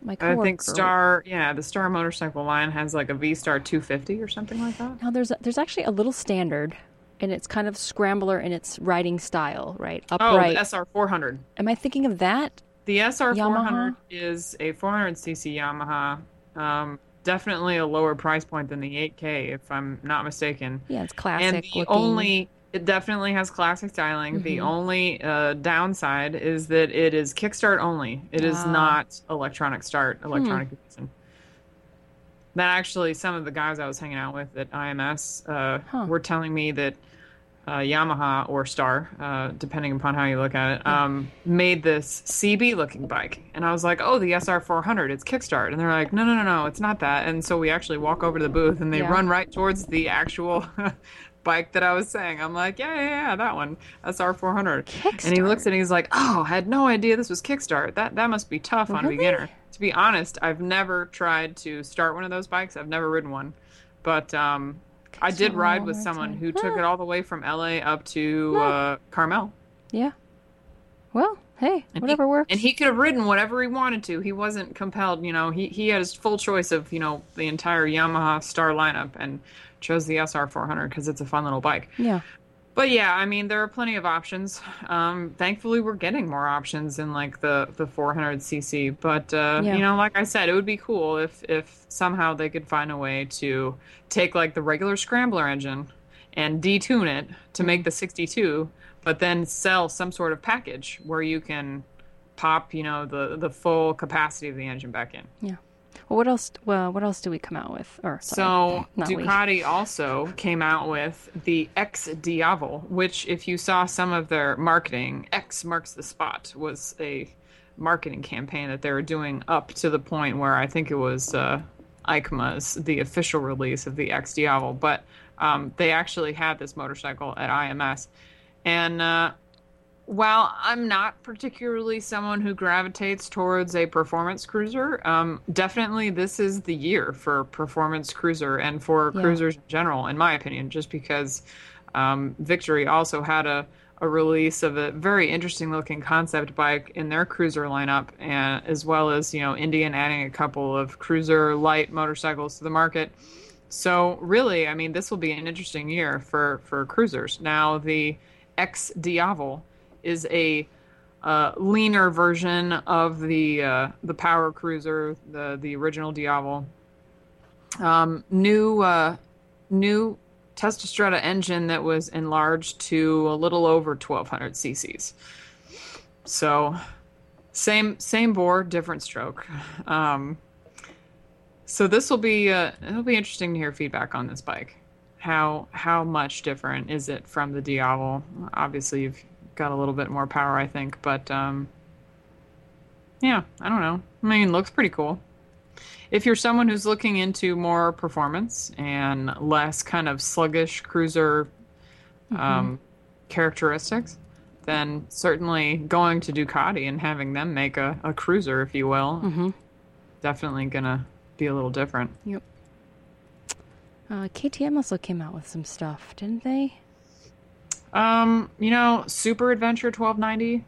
My coworker. I think Star, yeah, the Star motorcycle line has like a V-Star two fifty or something like that. Now, there's a, there's actually a little standard, and it's kind of scrambler in its riding style, right? Upright. Oh, the S R four hundred. Am I thinking of that? The S R four hundred is a four hundred c c Yamaha. Um, definitely a lower price point than the eight K, if I'm not mistaken. Yeah, it's classic. And the looking. only... It definitely has classic styling. Mm-hmm. The only uh, downside is that it is kickstart only. It ah. is not electronic start, electronic ignition. Hmm. That actually, some of the guys I was hanging out with at I M S uh, huh. were telling me that uh, Yamaha or Star, uh, depending upon how you look at it, um, made this C B looking bike. And I was like, oh, the S R four hundred, it's kickstart. And they're like, no, no, no, no, it's not that. And so we actually walk over to the booth and they yeah. run right towards the actual... bike that I was saying. I'm like, yeah, yeah, yeah, that one. S R four hundred. Kickstart. And he looks at it and he's like, oh, I had no idea this was kickstart. That that must be tough really? on a beginner. To be honest, I've never tried to start one of those bikes. I've never ridden one. But um, I did ride with someone who took it all the way from L A up to uh, Carmel. Yeah. Well, hey, and whatever he, works. And he could have ridden whatever he wanted to. He wasn't compelled. You know, he, he had his full choice of, you know, the entire Yamaha Star lineup, and chose the S R four hundred because it's a fun little bike. Yeah. But yeah, I mean, there are plenty of options. Um, thankfully, we're getting more options than like the, the four hundred c c. But, uh, yeah. you know, like I said, it would be cool if, if somehow they could find a way to take like the regular scrambler engine and detune it to make the sixty-two, but then sell some sort of package where you can pop, you know, the, the full capacity of the engine back in. Yeah. Well, what else? Well, what else do we come out with? Or sorry, so Ducati we. also came out with the X Diavolo, which, if you saw some of their marketing, X marks the spot was a marketing campaign that they were doing up to the point where I think it was uh, EICMA's the official release of the X Diavolo. But um, they actually had this motorcycle at I M S, and. Uh, While I'm not particularly someone who gravitates towards a performance cruiser, um, definitely this is the year for performance cruiser and for yeah. cruisers in general, in my opinion, just because um, Victory also had a, a release of a very interesting looking concept bike in their cruiser lineup, and as well as, you know, Indian adding a couple of cruiser light motorcycles to the market. So really, I mean, this will be an interesting year for, for cruisers. Now, the X Diavolo is a uh, leaner version of the uh, the Power Cruiser, the the original Diavolo. Um, new uh, new Testastretta engine that was enlarged to a little over twelve hundred c c's. So same same bore, different stroke. Um, so this will be uh, it'll be interesting to hear feedback on this bike. How how much different is it from the Diavolo? Obviously, you've got a little bit more power, I think, but um yeah, I don't know. I mean, looks pretty cool. If you're someone who's looking into more performance and less kind of sluggish cruiser um mm-hmm. characteristics, then certainly going to Ducati and having them make a, a cruiser, if you will, mm-hmm. definitely gonna be a little different. Yep. Uh, K T M also came out with some stuff, didn't they? Um, you know, Super Adventure twelve ninety,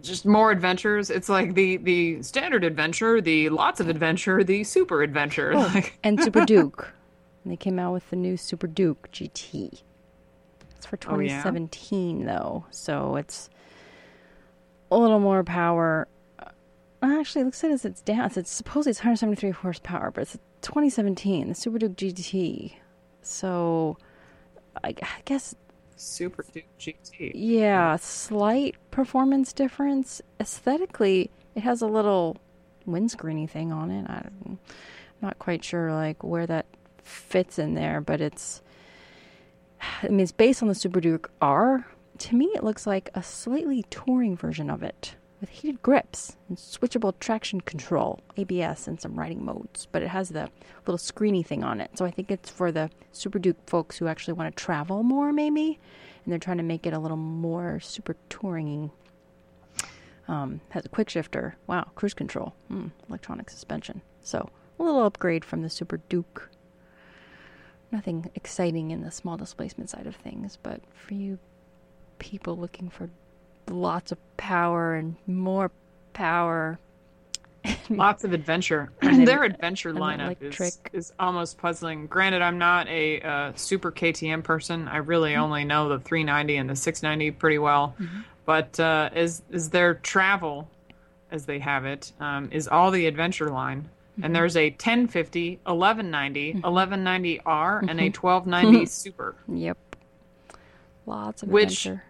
just more adventures. It's like the, the standard adventure, the lots of adventure, the super adventure. Oh, like... and Super Duke. And they came out with the new Super Duke G T. It's for twenty seventeen, oh, yeah? though, so it's a little more power. Actually, it looks like it's down. It's, it's supposedly it's one hundred seventy-three horsepower, but it's twenty seventeen, the Super Duke G T. So, I, I guess... Super Duke G T. Yeah, slight performance difference. Aesthetically, it has a little windscreeny thing on it. I'm not quite sure like where that fits in there, but it's... I mean, it's based on the Super Duke R. To me, it looks like a slightly touring version of it, with heated grips and switchable traction control, A B S, and some riding modes. But it has the little screeny thing on it. So I think it's for the Super Duke folks who actually want to travel more, maybe. And they're trying to make it a little more super touring-y. Um, has a quick shifter. Wow, cruise control. Mm, electronic suspension. So a little upgrade from the Super Duke. Nothing exciting in the small displacement side of things, but for you people looking for lots of power and more power. Lots of adventure. Their adventure lineup is, is almost puzzling. Granted, I'm not a uh, super K T M person. I really mm-hmm. only know the three ninety and the six ninety pretty well. Mm-hmm. But uh, is, is their travel, as they have it, um, is all the adventure line. And there's a ten fifty, eleven ninety, eleven ninety R, mm-hmm. and a twelve ninety Super. Yep. Lots of Which, adventure.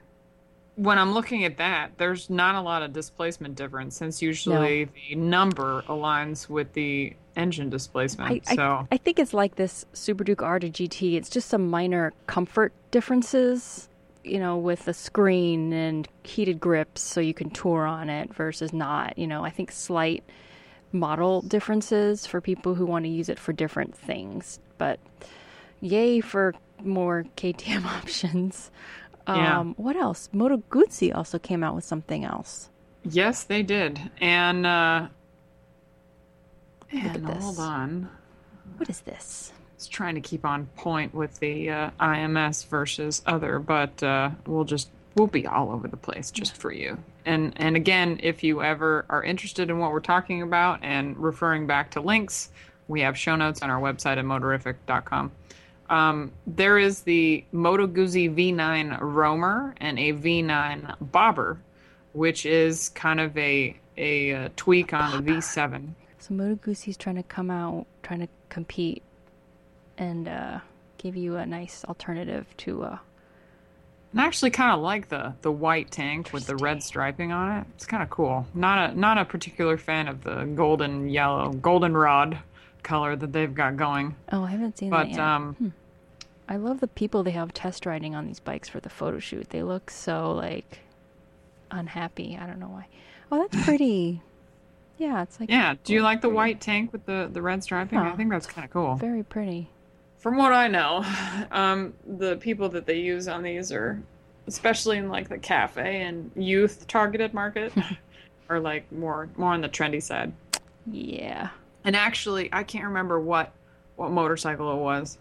When I'm looking at that, there's not a lot of displacement difference, since usually no. the number aligns with the engine displacement. I, so I, I think it's like this Super Duke R to G T. It's just some minor comfort differences, you know, with the screen and heated grips so you can tour on it versus not. You know, I think slight... model differences for people who want to use it for different things, but yay for more K T M options. Um, yeah. What else? Moto Guzzi also came out with something else. Yes, they did. And, uh, man, hold on. What is this? It's trying to keep on point with the uh, I M S versus other, but uh, we'll just We'll be all over the place just for you. And and again, if you ever are interested in what we're talking about and referring back to links, we have show notes on our website at motorific dot com. Um, there is the Moto Guzzi V nine Roamer and a V nine Bobber, which is kind of a, a, a tweak on the V seven. So Moto Guzzi's trying to come out, trying to compete, and uh, give you a nice alternative to... Uh, And I actually kind of like the, the white tank with the red striping on it. It's kind of cool. Not a not a particular fan of the golden yellow, goldenrod color that they've got going. Oh, I haven't seen but, that yet. Um, hmm. I love the people they have test riding on these bikes for the photo shoot. They look so, like, unhappy. I don't know why. Oh, that's pretty. Yeah, it's like... Yeah, do you like the pretty. white tank with the, the red striping? Oh, I think that's kind of cool. Very pretty. From what I know, um, the people that they use on these are, especially in like the cafe and youth targeted market, are like more more on the trendy side. Yeah. And actually, I can't remember what, what motorcycle it was,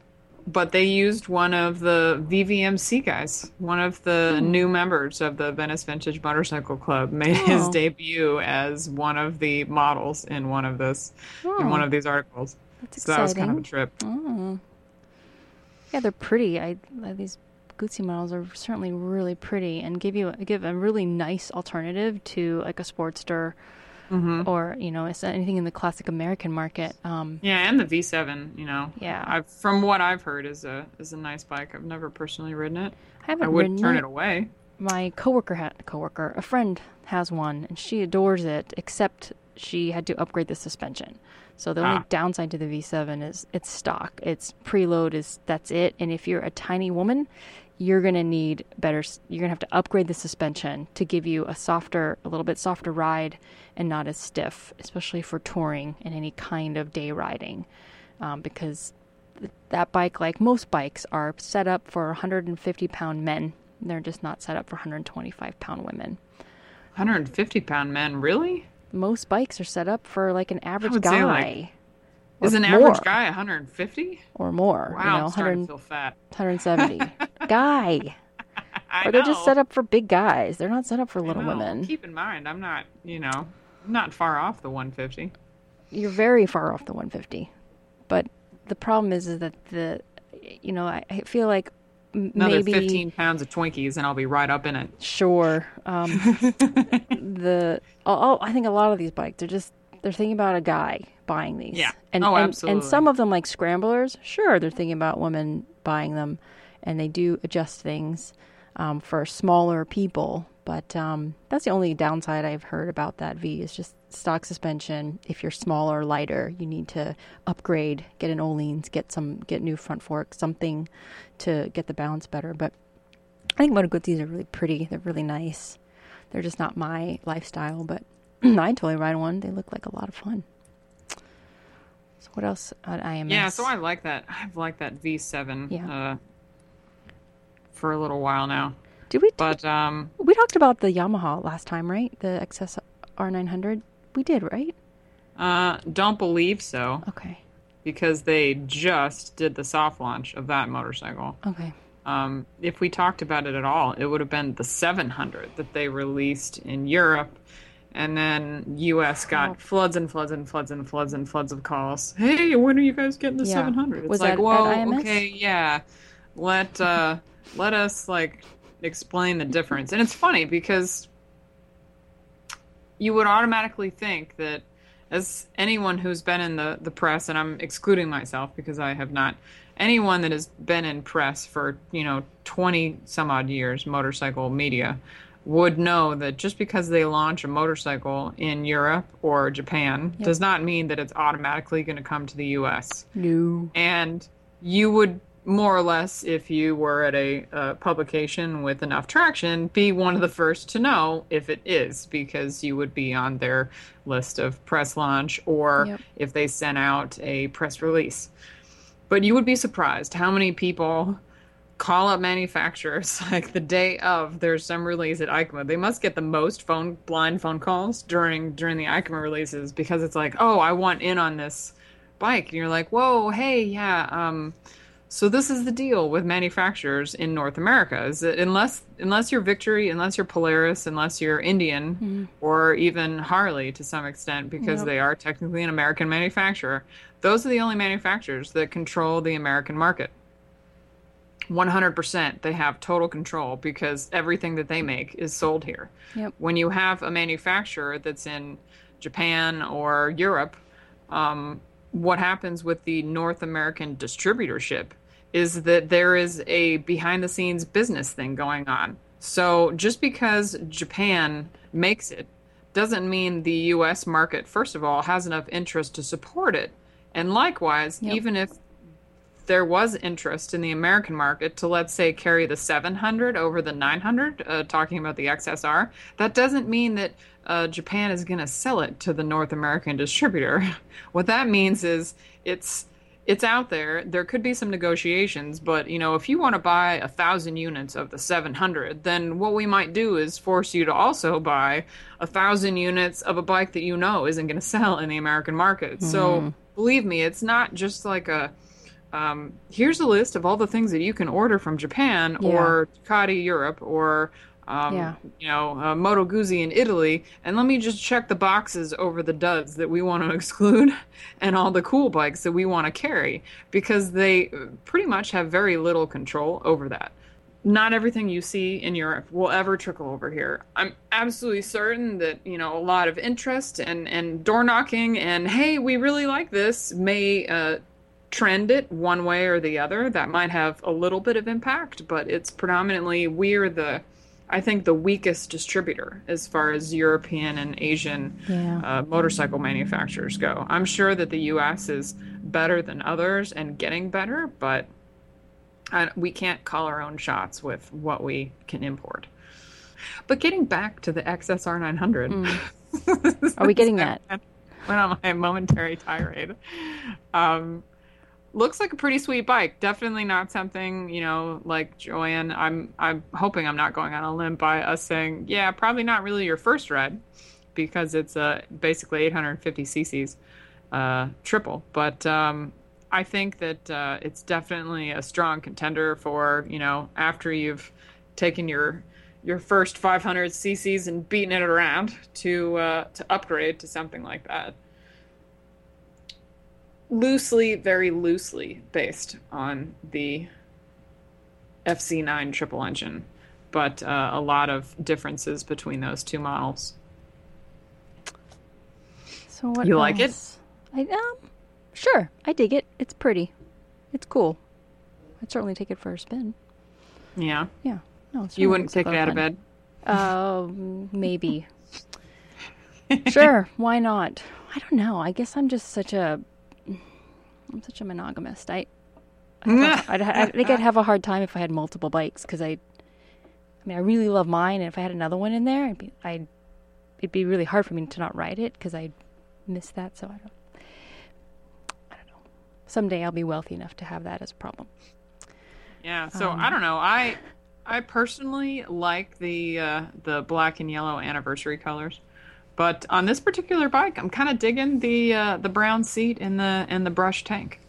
but they used one of the V V M C guys. One of the mm. new members of the Venice Vintage Motorcycle Club made oh. his debut as one of the models in one of this oh. in one of these articles. That's so exciting. That was kind of a trip. Oh. Yeah, they're pretty. I, I these Guzzi models are certainly really pretty and give you give a really nice alternative to like a Sportster mm-hmm. or, you know, anything in the classic American market. Um, yeah, and the V seven, you know. Yeah. I've, from what I've heard, is a is a nice bike. I've never personally ridden it. I haven't. I wouldn't turn it, it away. My coworker had a coworker, a friend has one, and she adores it, except she had to upgrade the suspension. So the only ah. downside to the V seven is it's stock. It's preload is that's it. And if you're a tiny woman, you're going to need better. You're going to have to upgrade the suspension to give you a softer, a little bit softer ride and not as stiff, especially for touring and any kind of day riding. Um, because th- that bike, like most bikes, are set up for one hundred fifty pound men. They're just not set up for one hundred twenty-five pound women. one hundred fifty pound men, really? Most bikes are set up for like an average guy. Like, is an more. average guy one hundred fty or more? Wow, you know, I'm starting to feel fat. one hundred seventy guy. I or they're know. just set up for big guys. They're not set up for little women. Keep in mind, I'm not, you know, not far off the one fifty. You're very far off the one fifty, but the problem is, is that the you know, I, I feel like m- Another maybe fifteen pounds of Twinkies and I'll be right up in it. Sure. Um, the, oh, I think a lot of these bikes are just, they're thinking about a guy buying these. Yeah. And, oh, and, absolutely. And some of them, like scramblers, sure, they're thinking about women buying them, and they do adjust things um, for smaller people. But um, that's the only downside I've heard about that V is just stock suspension. If you're smaller, lighter, you need to upgrade, get an Olean's, get some, get new front forks, something to get the balance better. But I think Moto Guzzis are really pretty. They're really nice. They're just not my lifestyle, but I'd totally ride one. They look like a lot of fun. So what else at I M S? Yeah, so I like that. I've liked that V seven yeah. uh, for a little while now. Did we? T- but um, we talked about the Yamaha last time, right? The X S R nine hundred. We did, right? Uh, don't believe so. Okay. Because they just did the soft launch of that motorcycle. Okay. Um, if we talked about it at all, it would have been the seven hundred that they released in Europe. And then U S got oh. floods and floods and floods and floods and floods of calls. Hey, when are you guys getting the yeah. seven hundred? It's was like, whoa, okay, yeah. Let uh, let us like explain the difference. And it's funny because you would automatically think that, as anyone who's been in the, the press, and I'm excluding myself because I have not, anyone that has been in press for, you know, twenty some odd years, motorcycle media, would know that just because they launch a motorcycle in Europe or Japan yep. does not mean that it's automatically going to come to the U S. No. And you would more or less, if you were at a uh, publication with enough traction, be one of the first to know if it is, because you would be on their list of press launch or yep. if they sent out a press release. But you would be surprised how many people call up manufacturers like the day of there's some release at EICMA. They must get the most phone blind phone calls during during the EICMA releases, because it's like, oh, I want in on this bike. And you're like, whoa, hey, yeah. Um, so this is the deal with manufacturers in North America, is that unless unless you're Victory, unless you're Polaris, unless you're Indian mm-hmm. or even Harley to some extent, because yep. they are technically an American manufacturer, those are the only manufacturers that control the American market. one hundred percent they have total control, because everything that they make is sold here. Yep. When you have a manufacturer that's in Japan or Europe, um, what happens with the North American distributorship is that there is a behind-the-scenes business thing going on. So just because Japan makes it doesn't mean the U S market, first of all, has enough interest to support it. And likewise, yep. even if there was interest in the American market to, let's say, carry the seven hundred over the nine hundred, uh, talking about the X S R, that doesn't mean that uh, Japan is going to sell it to the North American distributor. What that means is it's it's out there. There could be some negotiations, but, you know, if you want to buy a thousand units of the seven hundred, then what we might do is force you to also buy a thousand units of a bike that you know isn't going to sell in the American market. Mm-hmm. So believe me, it's not just like a Um, here's a list of all the things that you can order from Japan yeah. or Ducati Europe or, um, yeah. you know, uh, Moto Guzzi in Italy. And let me just check the boxes over the duds that we want to exclude and all the cool bikes that we want to carry, because they pretty much have very little control over that. Not everything you see in Europe will ever trickle over here. I'm absolutely certain that, you know, a lot of interest and, and door knocking and, hey, we really like this may, uh, trend it one way or the other. That might have a little bit of impact, but it's predominantly we're the, I think, the weakest distributor as far as European and Asian yeah. uh, motorcycle manufacturers go. I'm sure that the U S is better than others and getting better, but I, we can't call our own shots with what we can import. But getting back to the X S R nine hundred. Mm. Are we getting that? I went on my momentary tirade. Um, Looks like a pretty sweet bike. Definitely not something, you know, like Joanne. I'm I'm hoping I'm not going on a limb by us saying, yeah, probably not really your first ride, because it's uh, basically eight hundred fifty cc's uh, triple. But um, I think that uh, it's definitely a strong contender for, you know, after you've taken your your first five hundred cc's and beaten it around to uh, to upgrade to something like that. loosely, very loosely based on the F Z nine triple engine, but uh, a lot of differences between those two models. So what you else? Like it? I um, sure, I dig it. It's pretty. It's cool. I'd certainly take it for a spin. Yeah. Yeah. No, it's you wouldn't take it out of bed? Oh, uh, maybe. Sure, why not? I don't know. I guess I'm just such a I'm such a monogamist. I I, I'd, I think I'd have a hard time if I had multiple bikes, because I I mean, I really love mine, and if I had another one in there, I'd be, I'd it'd be really hard for me to not ride it, because I miss that. So I don't I don't know. Someday I'll be wealthy enough to have that as a problem. Yeah, so um, I don't know. I I personally like the uh, the black and yellow anniversary colors, but on this particular bike, I'm kind of digging the uh, the brown seat and the and the brush tank.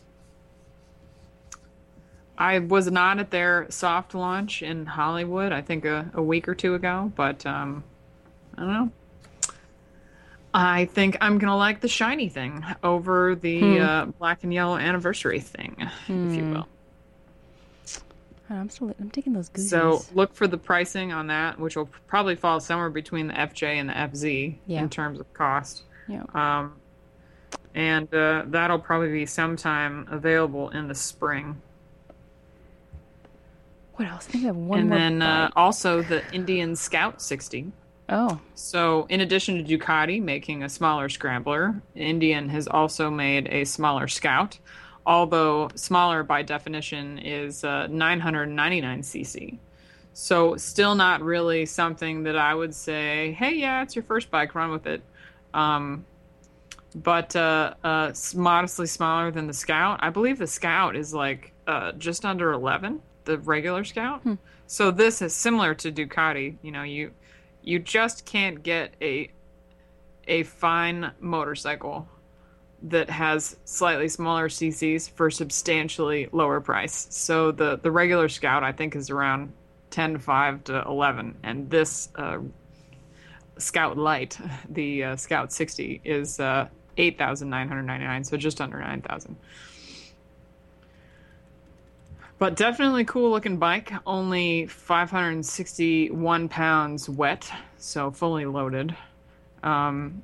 I was not at their soft launch in Hollywood, I think a, a week or two ago, but um, I don't know. I think I'm gonna like the shiny thing over the hmm. uh, black and yellow anniversary thing, hmm. if you will. I'm still I'm taking those Guzzis. So look for the pricing on that, which will probably fall somewhere between the F J and the F Z yeah. in terms of cost. Yeah. Um, and uh, that'll probably be sometime available in the spring. What else? I think I have one and more. And then uh, also the Indian Scout sixty. Oh. So in addition to Ducati making a smaller Scrambler, Indian has also made a smaller Scout. Although smaller by definition is uh, nine ninety-nine c c. So still not really something that I would say, hey, yeah, it's your first bike, run with it. Um, but uh, uh, modestly smaller than the Scout. I believe the Scout is like uh, just under eleven, the regular Scout. Hmm. So this is similar to Ducati. You know, you you just can't get a a fine motorcycle that has slightly smaller C Cs for substantially lower price. So the, the regular Scout, I think, is around ten five to eleven. And this uh, Scout Lite, the uh, Scout sixty, is uh, eight thousand nine hundred ninety-nine dollars, so just under nine thousand dollars. But definitely cool-looking bike, only five hundred sixty-one pounds wet, so fully loaded. Um...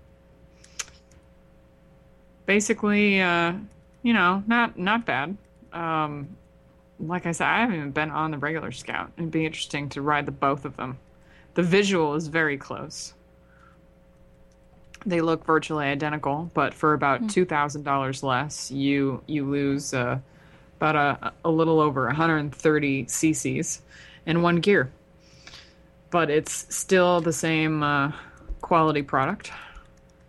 Basically, uh, you know, not not bad. Um, like I said, I haven't even been on the regular Scout. It'd be interesting to ride the both of them. The visual is very close. They look virtually identical, but for about mm. two thousand dollars less, you you lose uh, about a, a little over one hundred thirty c c's in one gear. But it's still the same uh, quality product.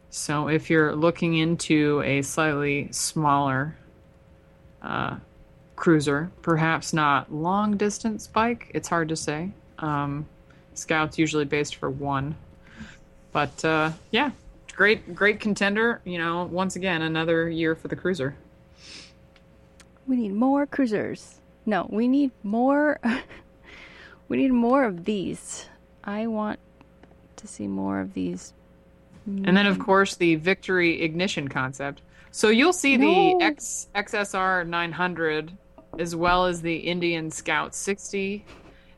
So if you're looking into a slightly smaller uh, cruiser, perhaps not long-distance bike, it's hard to say. Um, Scout's usually based for one. But, uh, yeah, great great contender. You know, once again, another year for the cruiser. We need more cruisers. No, we need more. We need more of these. I want to see more of these. And then, of course, the Victory ignition concept. So you'll see no. the X, XSR nine hundred, as well as the Indian Scout sixty,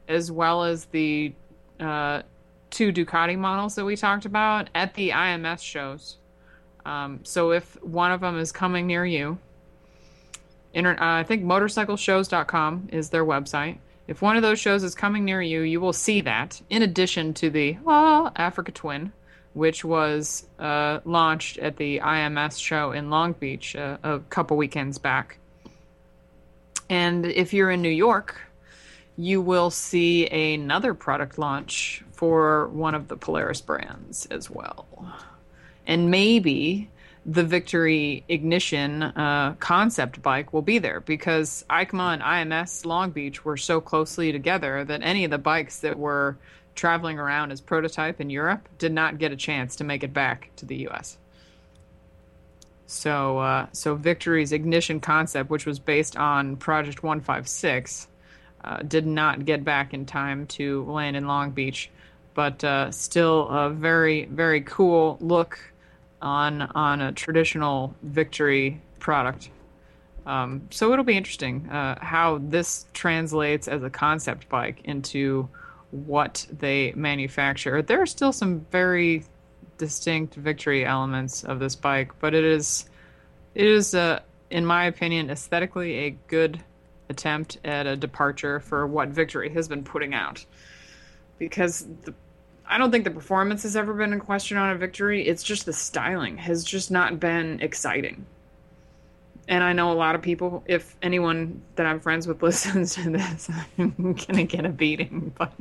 as well as the uh, two Ducati models that we talked about at the I M S shows. Um, so if one of them is coming near you, inter- uh, I think motorcycle shows dot com is their website. If one of those shows is coming near you, you will see that, in addition to the oh, Africa Twin, which was uh, launched at the I M S show in Long Beach uh, a couple weekends back. And if you're in New York, you will see another product launch for one of the Polaris brands as well. And maybe the Victory Ignition uh, concept bike will be there, because EICMA and I M S Long Beach were so closely together that any of the bikes that were traveling around as prototype in Europe did not get a chance to make it back to the U S. So, uh, so Victory's ignition concept, which was based on Project one fifty-six, uh, did not get back in time to land in Long Beach, but uh, still a very, very cool look on on a traditional Victory product Um, so it'll be interesting uh, how this translates as a concept bike into what they manufacture. There are still some very distinct Victory elements of this bike, but it is, it is a, in my opinion, aesthetically a good attempt at a departure for what Victory has been putting out. Because the, I don't think the performance has ever been in question on a Victory. It's just the styling has just not been exciting. And I know a lot of people, if anyone that I'm friends with listens to this, I'm going to get a beating, but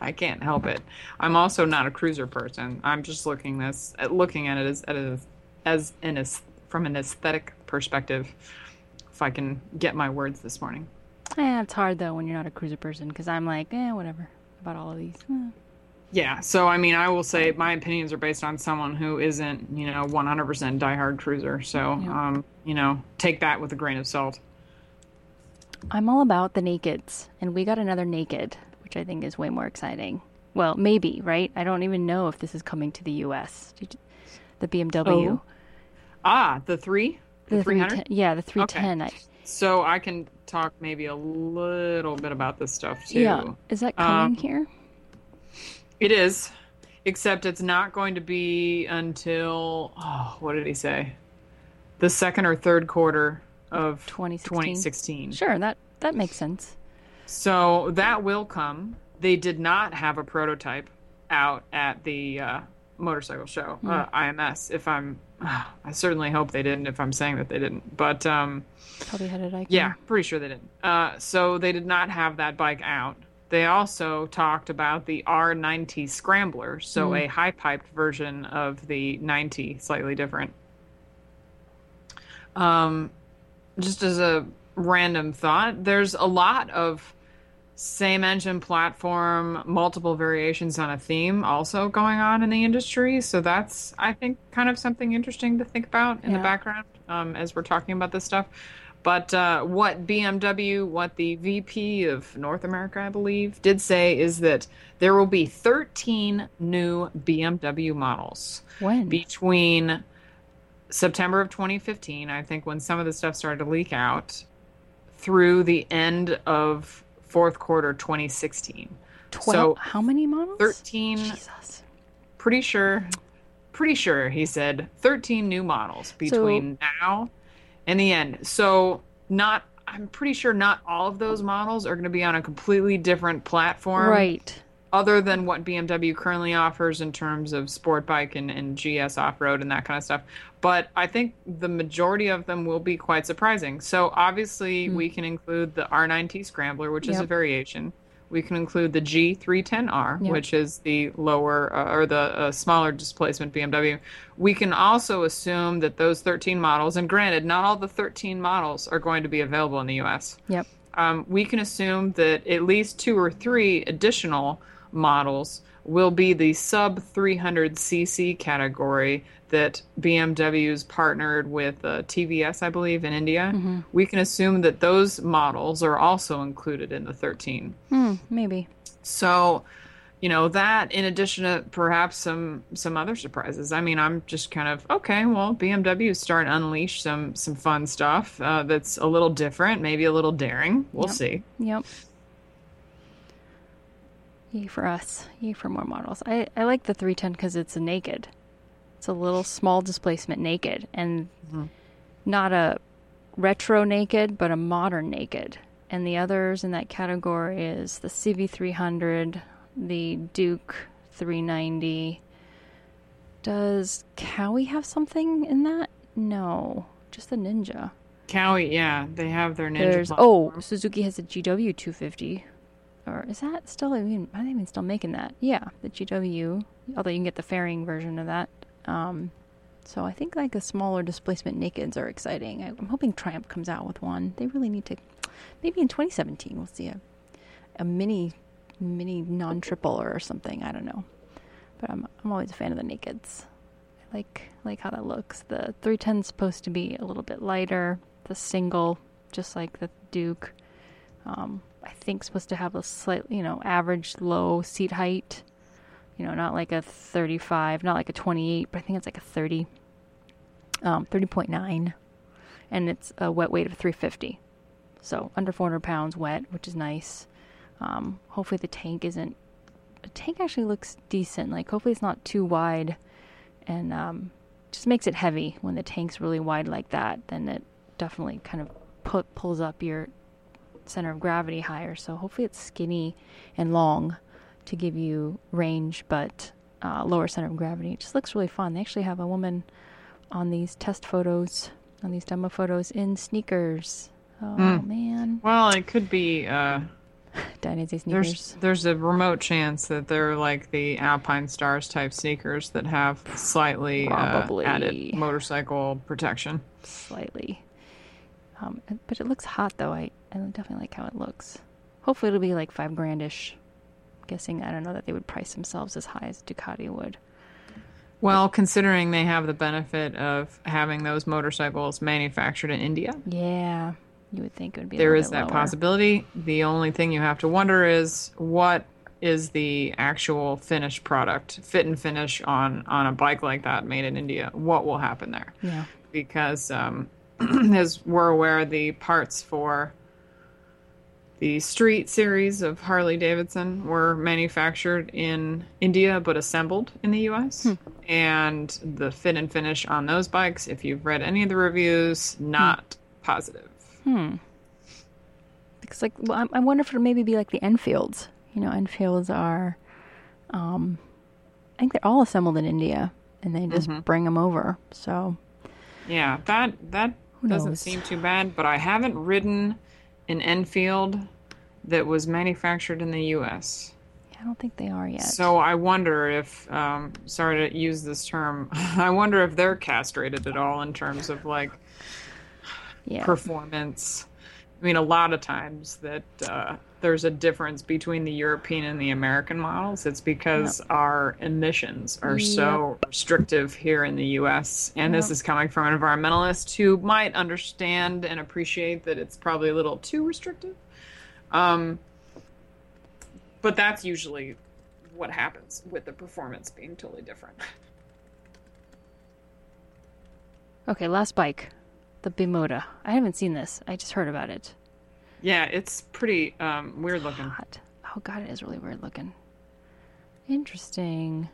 I can't help it. I'm also not a cruiser person. I'm just looking this at looking at it as as, as an from an aesthetic perspective, if I can get my words this morning. Eh, it's hard, though, when you're not a cruiser person, because I'm like, eh, whatever about all of these. Eh. Yeah, so, I mean, I will say my opinions are based on someone who isn't, you know, one hundred percent diehard cruiser. So, yeah. um, you know, take that with a grain of salt. I'm all about the nakeds, and we got another naked, which I think is way more exciting. Well, maybe, right? I don't even know if this is coming to the U S. The B M W. Oh. Ah, the three? The, the three hundred? Yeah, the three ten. Okay. I... So I can talk maybe a little bit about this stuff, too. Yeah, is that coming um, here? It is, except it's not going to be until, oh, what did he say? The second or third quarter of twenty sixteen. Sure, that, that makes sense. So that will come. They did not have a prototype out at the uh, motorcycle show, mm. uh, I M S. If I'm, uh, I certainly hope they didn't if I'm saying that they didn't. But um, probably had it. Yeah, pretty sure they didn't. Uh, so they did not have that bike out. They also talked about the R ninety Scrambler, so mm. a high-piped version of the ninety, slightly different. Um, just as a random thought, there's a lot of same-engine platform, multiple variations on a theme also going on in the industry, so that's, I think, kind of something interesting to think about in yeah. the background um, as we're talking about this stuff. But uh, what B M W, what the V P of North America, I believe, did say is that there will be thirteen new B M W models. When? Between September of twenty fifteen, I think, when some of the stuff started to leak out, through the end of fourth quarter twenty sixteen. Twelve, so how many models? thirteen. Jesus. Pretty sure, pretty sure he said thirteen new models between so- now in the end. So not, I'm pretty sure not all of those models are going to be on a completely different platform. Right. Other than what B M W currently offers in terms of sport bike and, and G S off-road and that kind of stuff. But I think the majority of them will be quite surprising. So obviously mm. we can include the R ninety Scrambler, which yep. is a variation. We can include the G three ten R, yep. which is the lower uh, or the uh, smaller displacement B M W. We can also assume that those thirteen models, and granted, not all the thirteen models are going to be available in the U S. Yep. Um, we can assume that at least two or three additional models will be the sub three hundred c c category that B M W's partnered with uh, T V S, I believe, in India. Mm-hmm. We can assume that those models are also included in the thirteen. Mm, maybe. So, you know, that in addition to perhaps some some other surprises. I mean, I'm just kind of, okay, well, B M W's starting to unleash some, some fun stuff uh, that's a little different, maybe a little daring. We'll yep. see. Yep. Yay for us. Yay for more models. I, I like the three ten because it's a naked. It's a little small displacement naked. And mm-hmm. not a retro naked, but a modern naked. And the others in that category is the C V three hundred, the Duke three ninety. Does Cowie have something in that? No. Just the Ninja. Cowie, yeah. They have their Ninja. There's, oh, Suzuki has a G W two fifty. Or is that still, I mean, are they even still making that? Yeah, the G W, although you can get the fairing version of that. Um, so I think like the smaller displacement nakeds are exciting. I, I'm hoping Triumph comes out with one. They really need to, maybe in twenty seventeen we'll see a, a mini, mini non-triple or something. I don't know. But I'm I'm always a fan of the nakeds. I like, like how that looks. The three ten's supposed to be a little bit lighter. The single, just like the Duke. Um... I think supposed to have a slight, you know, average low seat height, you know, not like a thirty-five, not like a twenty-eight, but I think it's like a thirty, um, thirty point nine. and it's a wet weight of three fifty. So under four hundred pounds wet, which is nice. Um, hopefully the tank isn't, the tank actually looks decent. Like hopefully it's not too wide, and um, just makes it heavy. When the tank's really wide like that, then it definitely kind of pu- pulls up your center of gravity higher. So hopefully it's skinny and long to give you range, but uh, lower center of gravity. It just looks really fun. They actually have a woman on these test photos, on these demo photos, in sneakers. Oh, mm. man. Well, it could be... Uh, Dainese sneakers. There's, there's a remote chance that they're like the Alpine Stars type sneakers that have slightly uh, added motorcycle protection. Slightly. Um, but it looks hot, though. I, I definitely like how it looks. Hopefully it'll be like five grand-ish. I'm guessing, I don't know that they would price themselves as high as Ducati would. Well, considering they have the benefit of having those motorcycles manufactured in India. Yeah, you would think it would be a little bit lower. There is that possibility. The only thing you have to wonder is what is the actual finished product, fit and finish on, on a bike like that made in India. What will happen there? Yeah. Because um, as we're aware, the parts for the street series of Harley-Davidson were manufactured in India but assembled in the U S Hmm. And the fit and finish on those bikes, if you've read any of the reviews, not hmm. positive. Hmm. Because, like, well, I wonder if it'll maybe be like the Enfields. You know, Enfields are, um, I think they're all assembled in India, and they just mm-hmm. bring them over. So, yeah, that that doesn't seem too bad. But I haven't ridden an Enfield that was manufactured in the U S I don't think they are yet. So I wonder if, um, sorry to use this term, I wonder if they're castrated at all in terms of like yeah. performance. I mean, a lot of times that uh, there's a difference between the European and the American models. It's because yep. our emissions are yep. so restrictive here in the U S. And yep. this is coming from an environmentalist who might understand and appreciate that it's probably a little too restrictive. Um, but that's usually what happens with the performance being totally different. Okay, last bike. The Bimota. I haven't seen this. I just heard about it. Yeah, it's pretty um, weird looking. Hot. Oh, God, it is really weird looking. Interesting.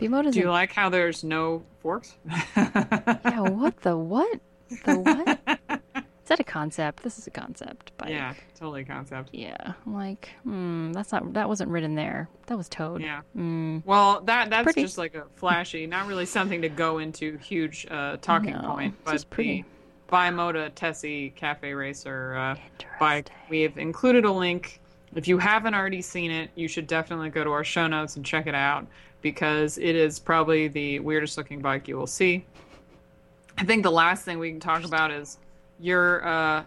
Bimota's Do you in... like how there's no forks? Yeah, what the what? The what? Is that a concept? This is a concept bike. Yeah, totally a concept. Yeah, I'm like, hmm, that's not, that wasn't written there. That was towed. Yeah. Mm. Well, that that's pretty. Just like a flashy, not really something to go into huge uh, talking no, point. But it's pretty. The, Bimota Tesi Cafe Racer uh, bike. We have included a link. If you haven't already seen it, you should definitely go to our show notes and check it out, because it is probably the weirdest looking bike you will see. I think the last thing we can talk about is your uh,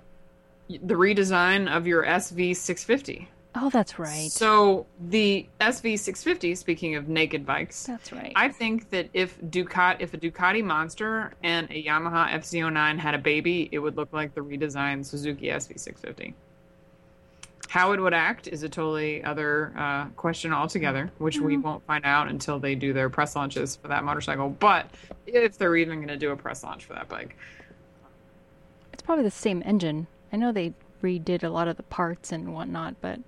the redesign of your S V six fifty. Oh, that's right. So the S V six fifty, speaking of naked bikes. That's right. I think that if Ducati, if a Ducati Monster and a Yamaha F Z oh nine had a baby, it would look like the redesigned Suzuki S V six fifty. How it would act is a totally other uh, question altogether, which mm-hmm. we won't find out until they do their press launches for that motorcycle. But if they're even going to do a press launch for that bike. It's probably the same engine. I know they redid a lot of the parts and whatnot, but...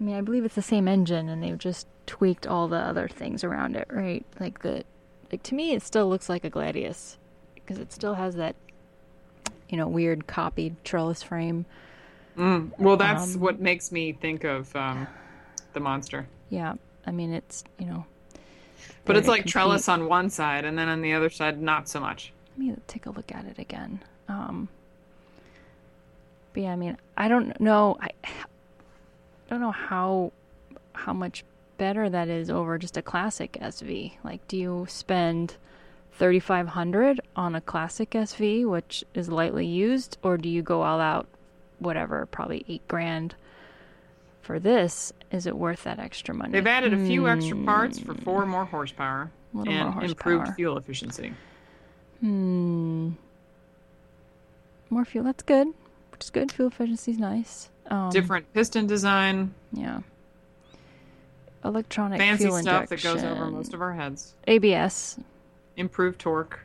I mean, I believe it's the same engine, and they've just tweaked all the other things around it, right? Like, the, like to me, it still looks like a Gladius, because it still has that, you know, weird copied trellis frame. Mm. Well, that's um, what makes me think of um, the Monster. Yeah, I mean, it's, you know... But it's like complete. Trellis on one side, and then on the other side, not so much. Let me take a look at it again. Um, but yeah, I mean, I don't know... I. I don't know how how much better that is over just a classic S V. Like, do you spend thirty-five hundred dollars on a classic S V, which is lightly used, or do you go all out, whatever, probably eight grand for this? Is it worth that extra money? They've added a few mm. extra parts for four more horsepower and more horsepower. Improved fuel efficiency. Hmm. More fuel, that's good. Which is good. Fuel efficiency is nice. Um, different piston design. Yeah. Electronic fancy fuel injection. Fancy stuff that goes over most of our heads. A B S. Improved torque.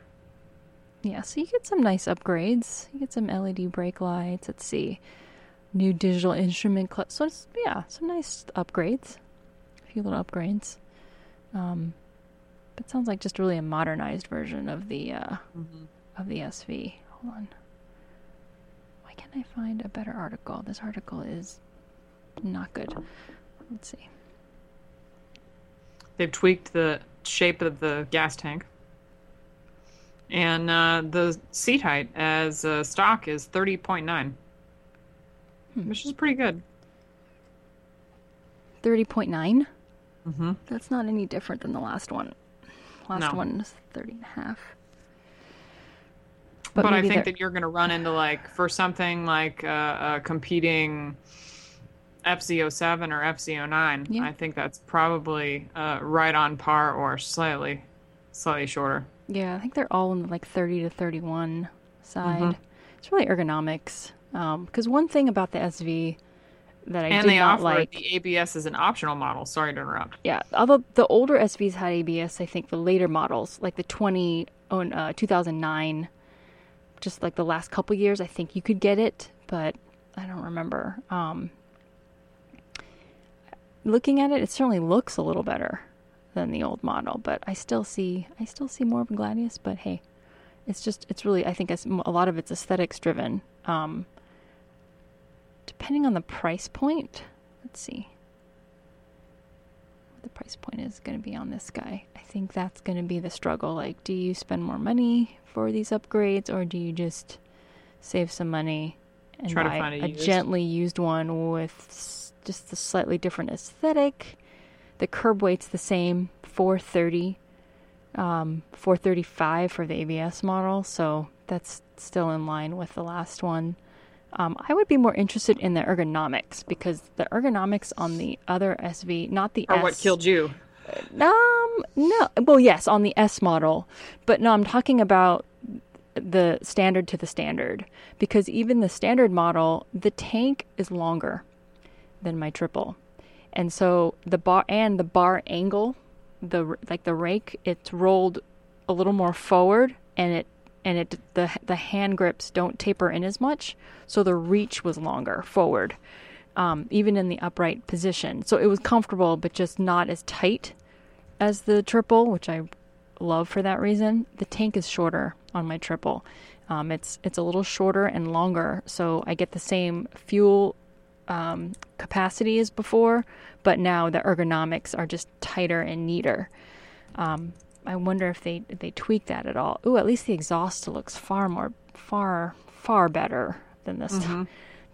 Yeah, so you get some nice upgrades. You get some L E D brake lights. Let's see. New digital instrument club. So, it's, yeah, some nice upgrades. A few little upgrades. Um, but it sounds like just really a modernized version of the uh, mm-hmm. of the S V. Hold on. Why can't I find a better article? This article is not good. Let's see. They've tweaked the shape of the gas tank. And uh, the seat height as uh, stock is thirty point nine, hmm. which is pretty good. thirty point nine? Mm-hmm. That's not any different than the last one. Last no. one is thirty and a half. But, but I think they're... that you're going to run into, like, for something like uh, a competing F Z oh seven or F Z oh nine, yeah. I think that's probably uh, right on par or slightly, slightly shorter. Yeah, I think they're all in the, like, thirty to thirty-one side. Mm-hmm. It's really ergonomics. Because um, one thing about the S V that I and did not like... And they offer the A B S as an optional model. Sorry to interrupt. Yeah, although the older S Vs had A B S, I think the later models, like the twenty, uh, two thousand nine, just like the last couple years, I think you could get it, but I don't remember. Um, looking at it, it certainly looks a little better than the old model, but I still see I still see more of a Gladius. But hey, it's just it's really I think it's, a lot of it's aesthetics driven. Um, depending on the price point, let's see what the price point is going to be on this guy. I think that's going to be the struggle. Like, do you spend more money for these upgrades, or do you just save some money and Try buy to find a, a used. gently used one with just a slightly different aesthetic? The curb weight's the same, four thirty, um, four thirty-five for the A B S model, so that's still in line with the last one. Um, I would be more interested in the ergonomics, because the ergonomics on the other S V, not the or S. Or what killed you? Um, no, well, yes, on the S model, but no, I'm talking about the standard to the standard, because even the standard model, the tank is longer than my triple. And so the bar and the bar angle, the like the rake, it's rolled a little more forward, and it and it the the hand grips don't taper in as much, so the reach was longer forward, um, even in the upright position. So it was comfortable, but just not as tight as the triple, which I love for that reason. The tank is shorter on my triple; um, it's it's a little shorter and longer, so I get the same fuel. Um, capacity as before, but now the ergonomics are just tighter and neater. Um, I wonder if they if they tweak that at all. Ooh, at least the exhaust looks far more far far better than this mm-hmm.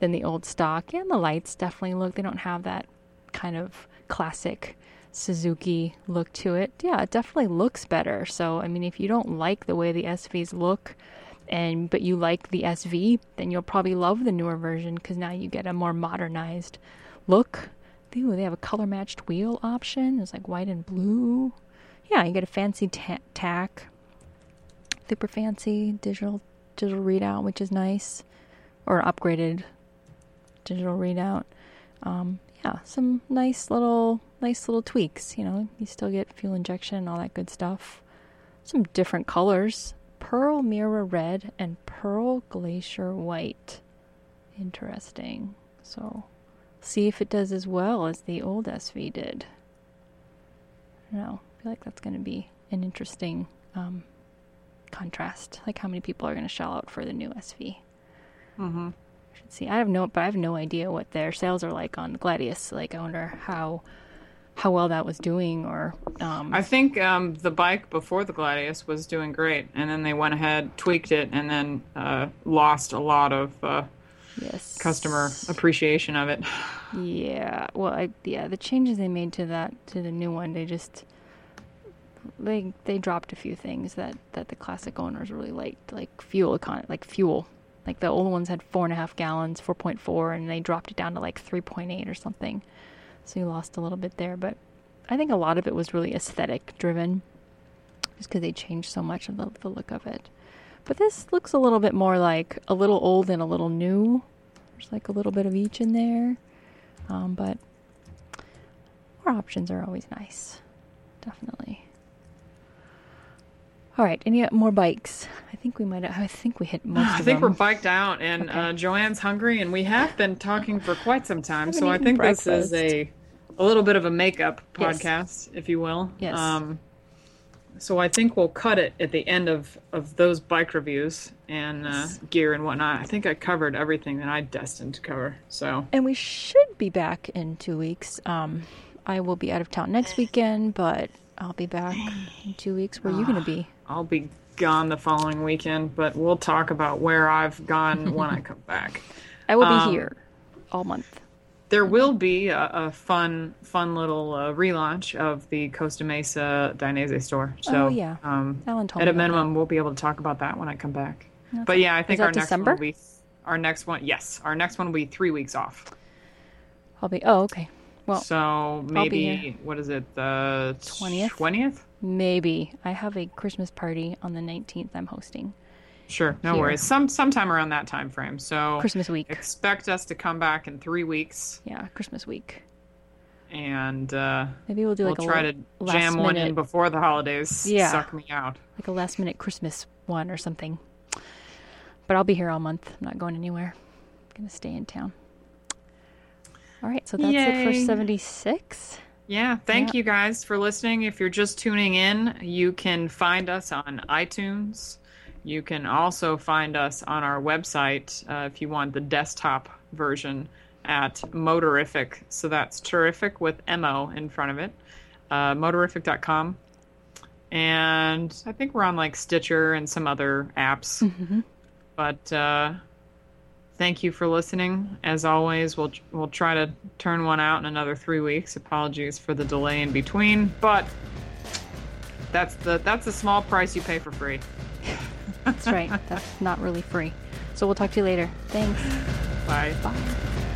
than the old stock. Yeah, and the lights definitely look. They don't have that kind of classic Suzuki look to it. Yeah, it definitely looks better. So I mean, if you don't like the way the S Vs look, And but you like the S V, then you'll probably love the newer version, because now you get a more modernized look. Ooh, they have a color-matched wheel option. It's like white and blue. Yeah, you get a fancy ta- tack, super fancy digital digital readout, which is nice, or upgraded digital readout. Um, yeah, some nice little nice little tweaks. You know, you still get fuel injection and all that good stuff. Some different colors. Pearl Mirror Red and Pearl Glacier White. Interesting. So, see if it does as well as the old S V did. I don't know. I feel like that's going to be an interesting um, contrast. Like, how many people are going to shell out for the new S V? Mm-hmm. I should see. I have no, but I have no idea what their sales are like on Gladius. Like, I wonder how. how well that was doing, or... Um... I think um, the bike before the Gladius was doing great, and then they went ahead, tweaked it, and then uh, lost a lot of uh, yes. customer appreciation of it. Yeah, well, I, yeah, the changes they made to that, to the new one, they just... They they dropped a few things that, that the classic owners really liked, like fuel econ- like fuel. Like, the old ones had four and a half gallons, four point four, and they dropped it down to, like, three point eight or something. So you lost a little bit there, but I think a lot of it was really aesthetic driven, just because they changed so much of the, the look of it. But this looks a little bit more like a little old and a little new. There's like a little bit of each in there, um, but more options are always nice, definitely. All right, any more bikes? I think we might. I think we hit most of them. I think we're biked out, and okay. uh, Joanne's hungry, and we have been talking for quite some time. So I think breakfast. This is a a little bit of a makeup podcast, yes. if you will. Yes. Um, so I think we'll cut it at the end of, of those bike reviews and uh, yes. gear and whatnot. I think I covered everything that I destined to cover. So. And we should be back in two weeks. Um, I will be out of town next weekend, but I'll be back in two weeks. Where are you going to be? I'll be gone the following weekend, but we'll talk about where I've gone when I come back. I will um, be here all month. There will be a, a fun fun little uh, relaunch of the Costa Mesa Dainese store. So, oh, yeah. Um, Alan told at me a minimum, that. We'll be able to talk about that when I come back. That's but, yeah, I think our next December? one will be our next one. Yes, our next one will be three weeks off. I'll be, oh, okay. Well, so maybe, what is it, the twentieth? twentieth? Maybe. I have a Christmas party on the nineteenth I'm hosting. Sure, no here. worries. Some sometime around that time frame. So Christmas week. Expect us to come back in three weeks. Yeah, Christmas week. And uh, maybe we'll do we'll like try a try to jam minute. one in before the holidays. Yeah. Suck me out. Like a last minute Christmas one or something. But I'll be here all month. I'm not going anywhere. I'm going to stay in town. All right, so that's Yay. it for seventy-six. Yeah, thank yeah. you guys for listening. If you're just tuning in, you can find us on iTunes. You can also find us on our website uh, if you want the desktop version at Motorific. So that's terrific with M O in front of it, uh, motorific dot com. And I think we're on like Stitcher and some other apps. Mm-hmm. But uh, thank you for listening. As always, we'll we'll try to turn one out in another three weeks. Apologies for the delay in between, but that's the that's the small price you pay for free. That's right. That's not really free. So we'll talk to you later. Thanks. Bye. Bye.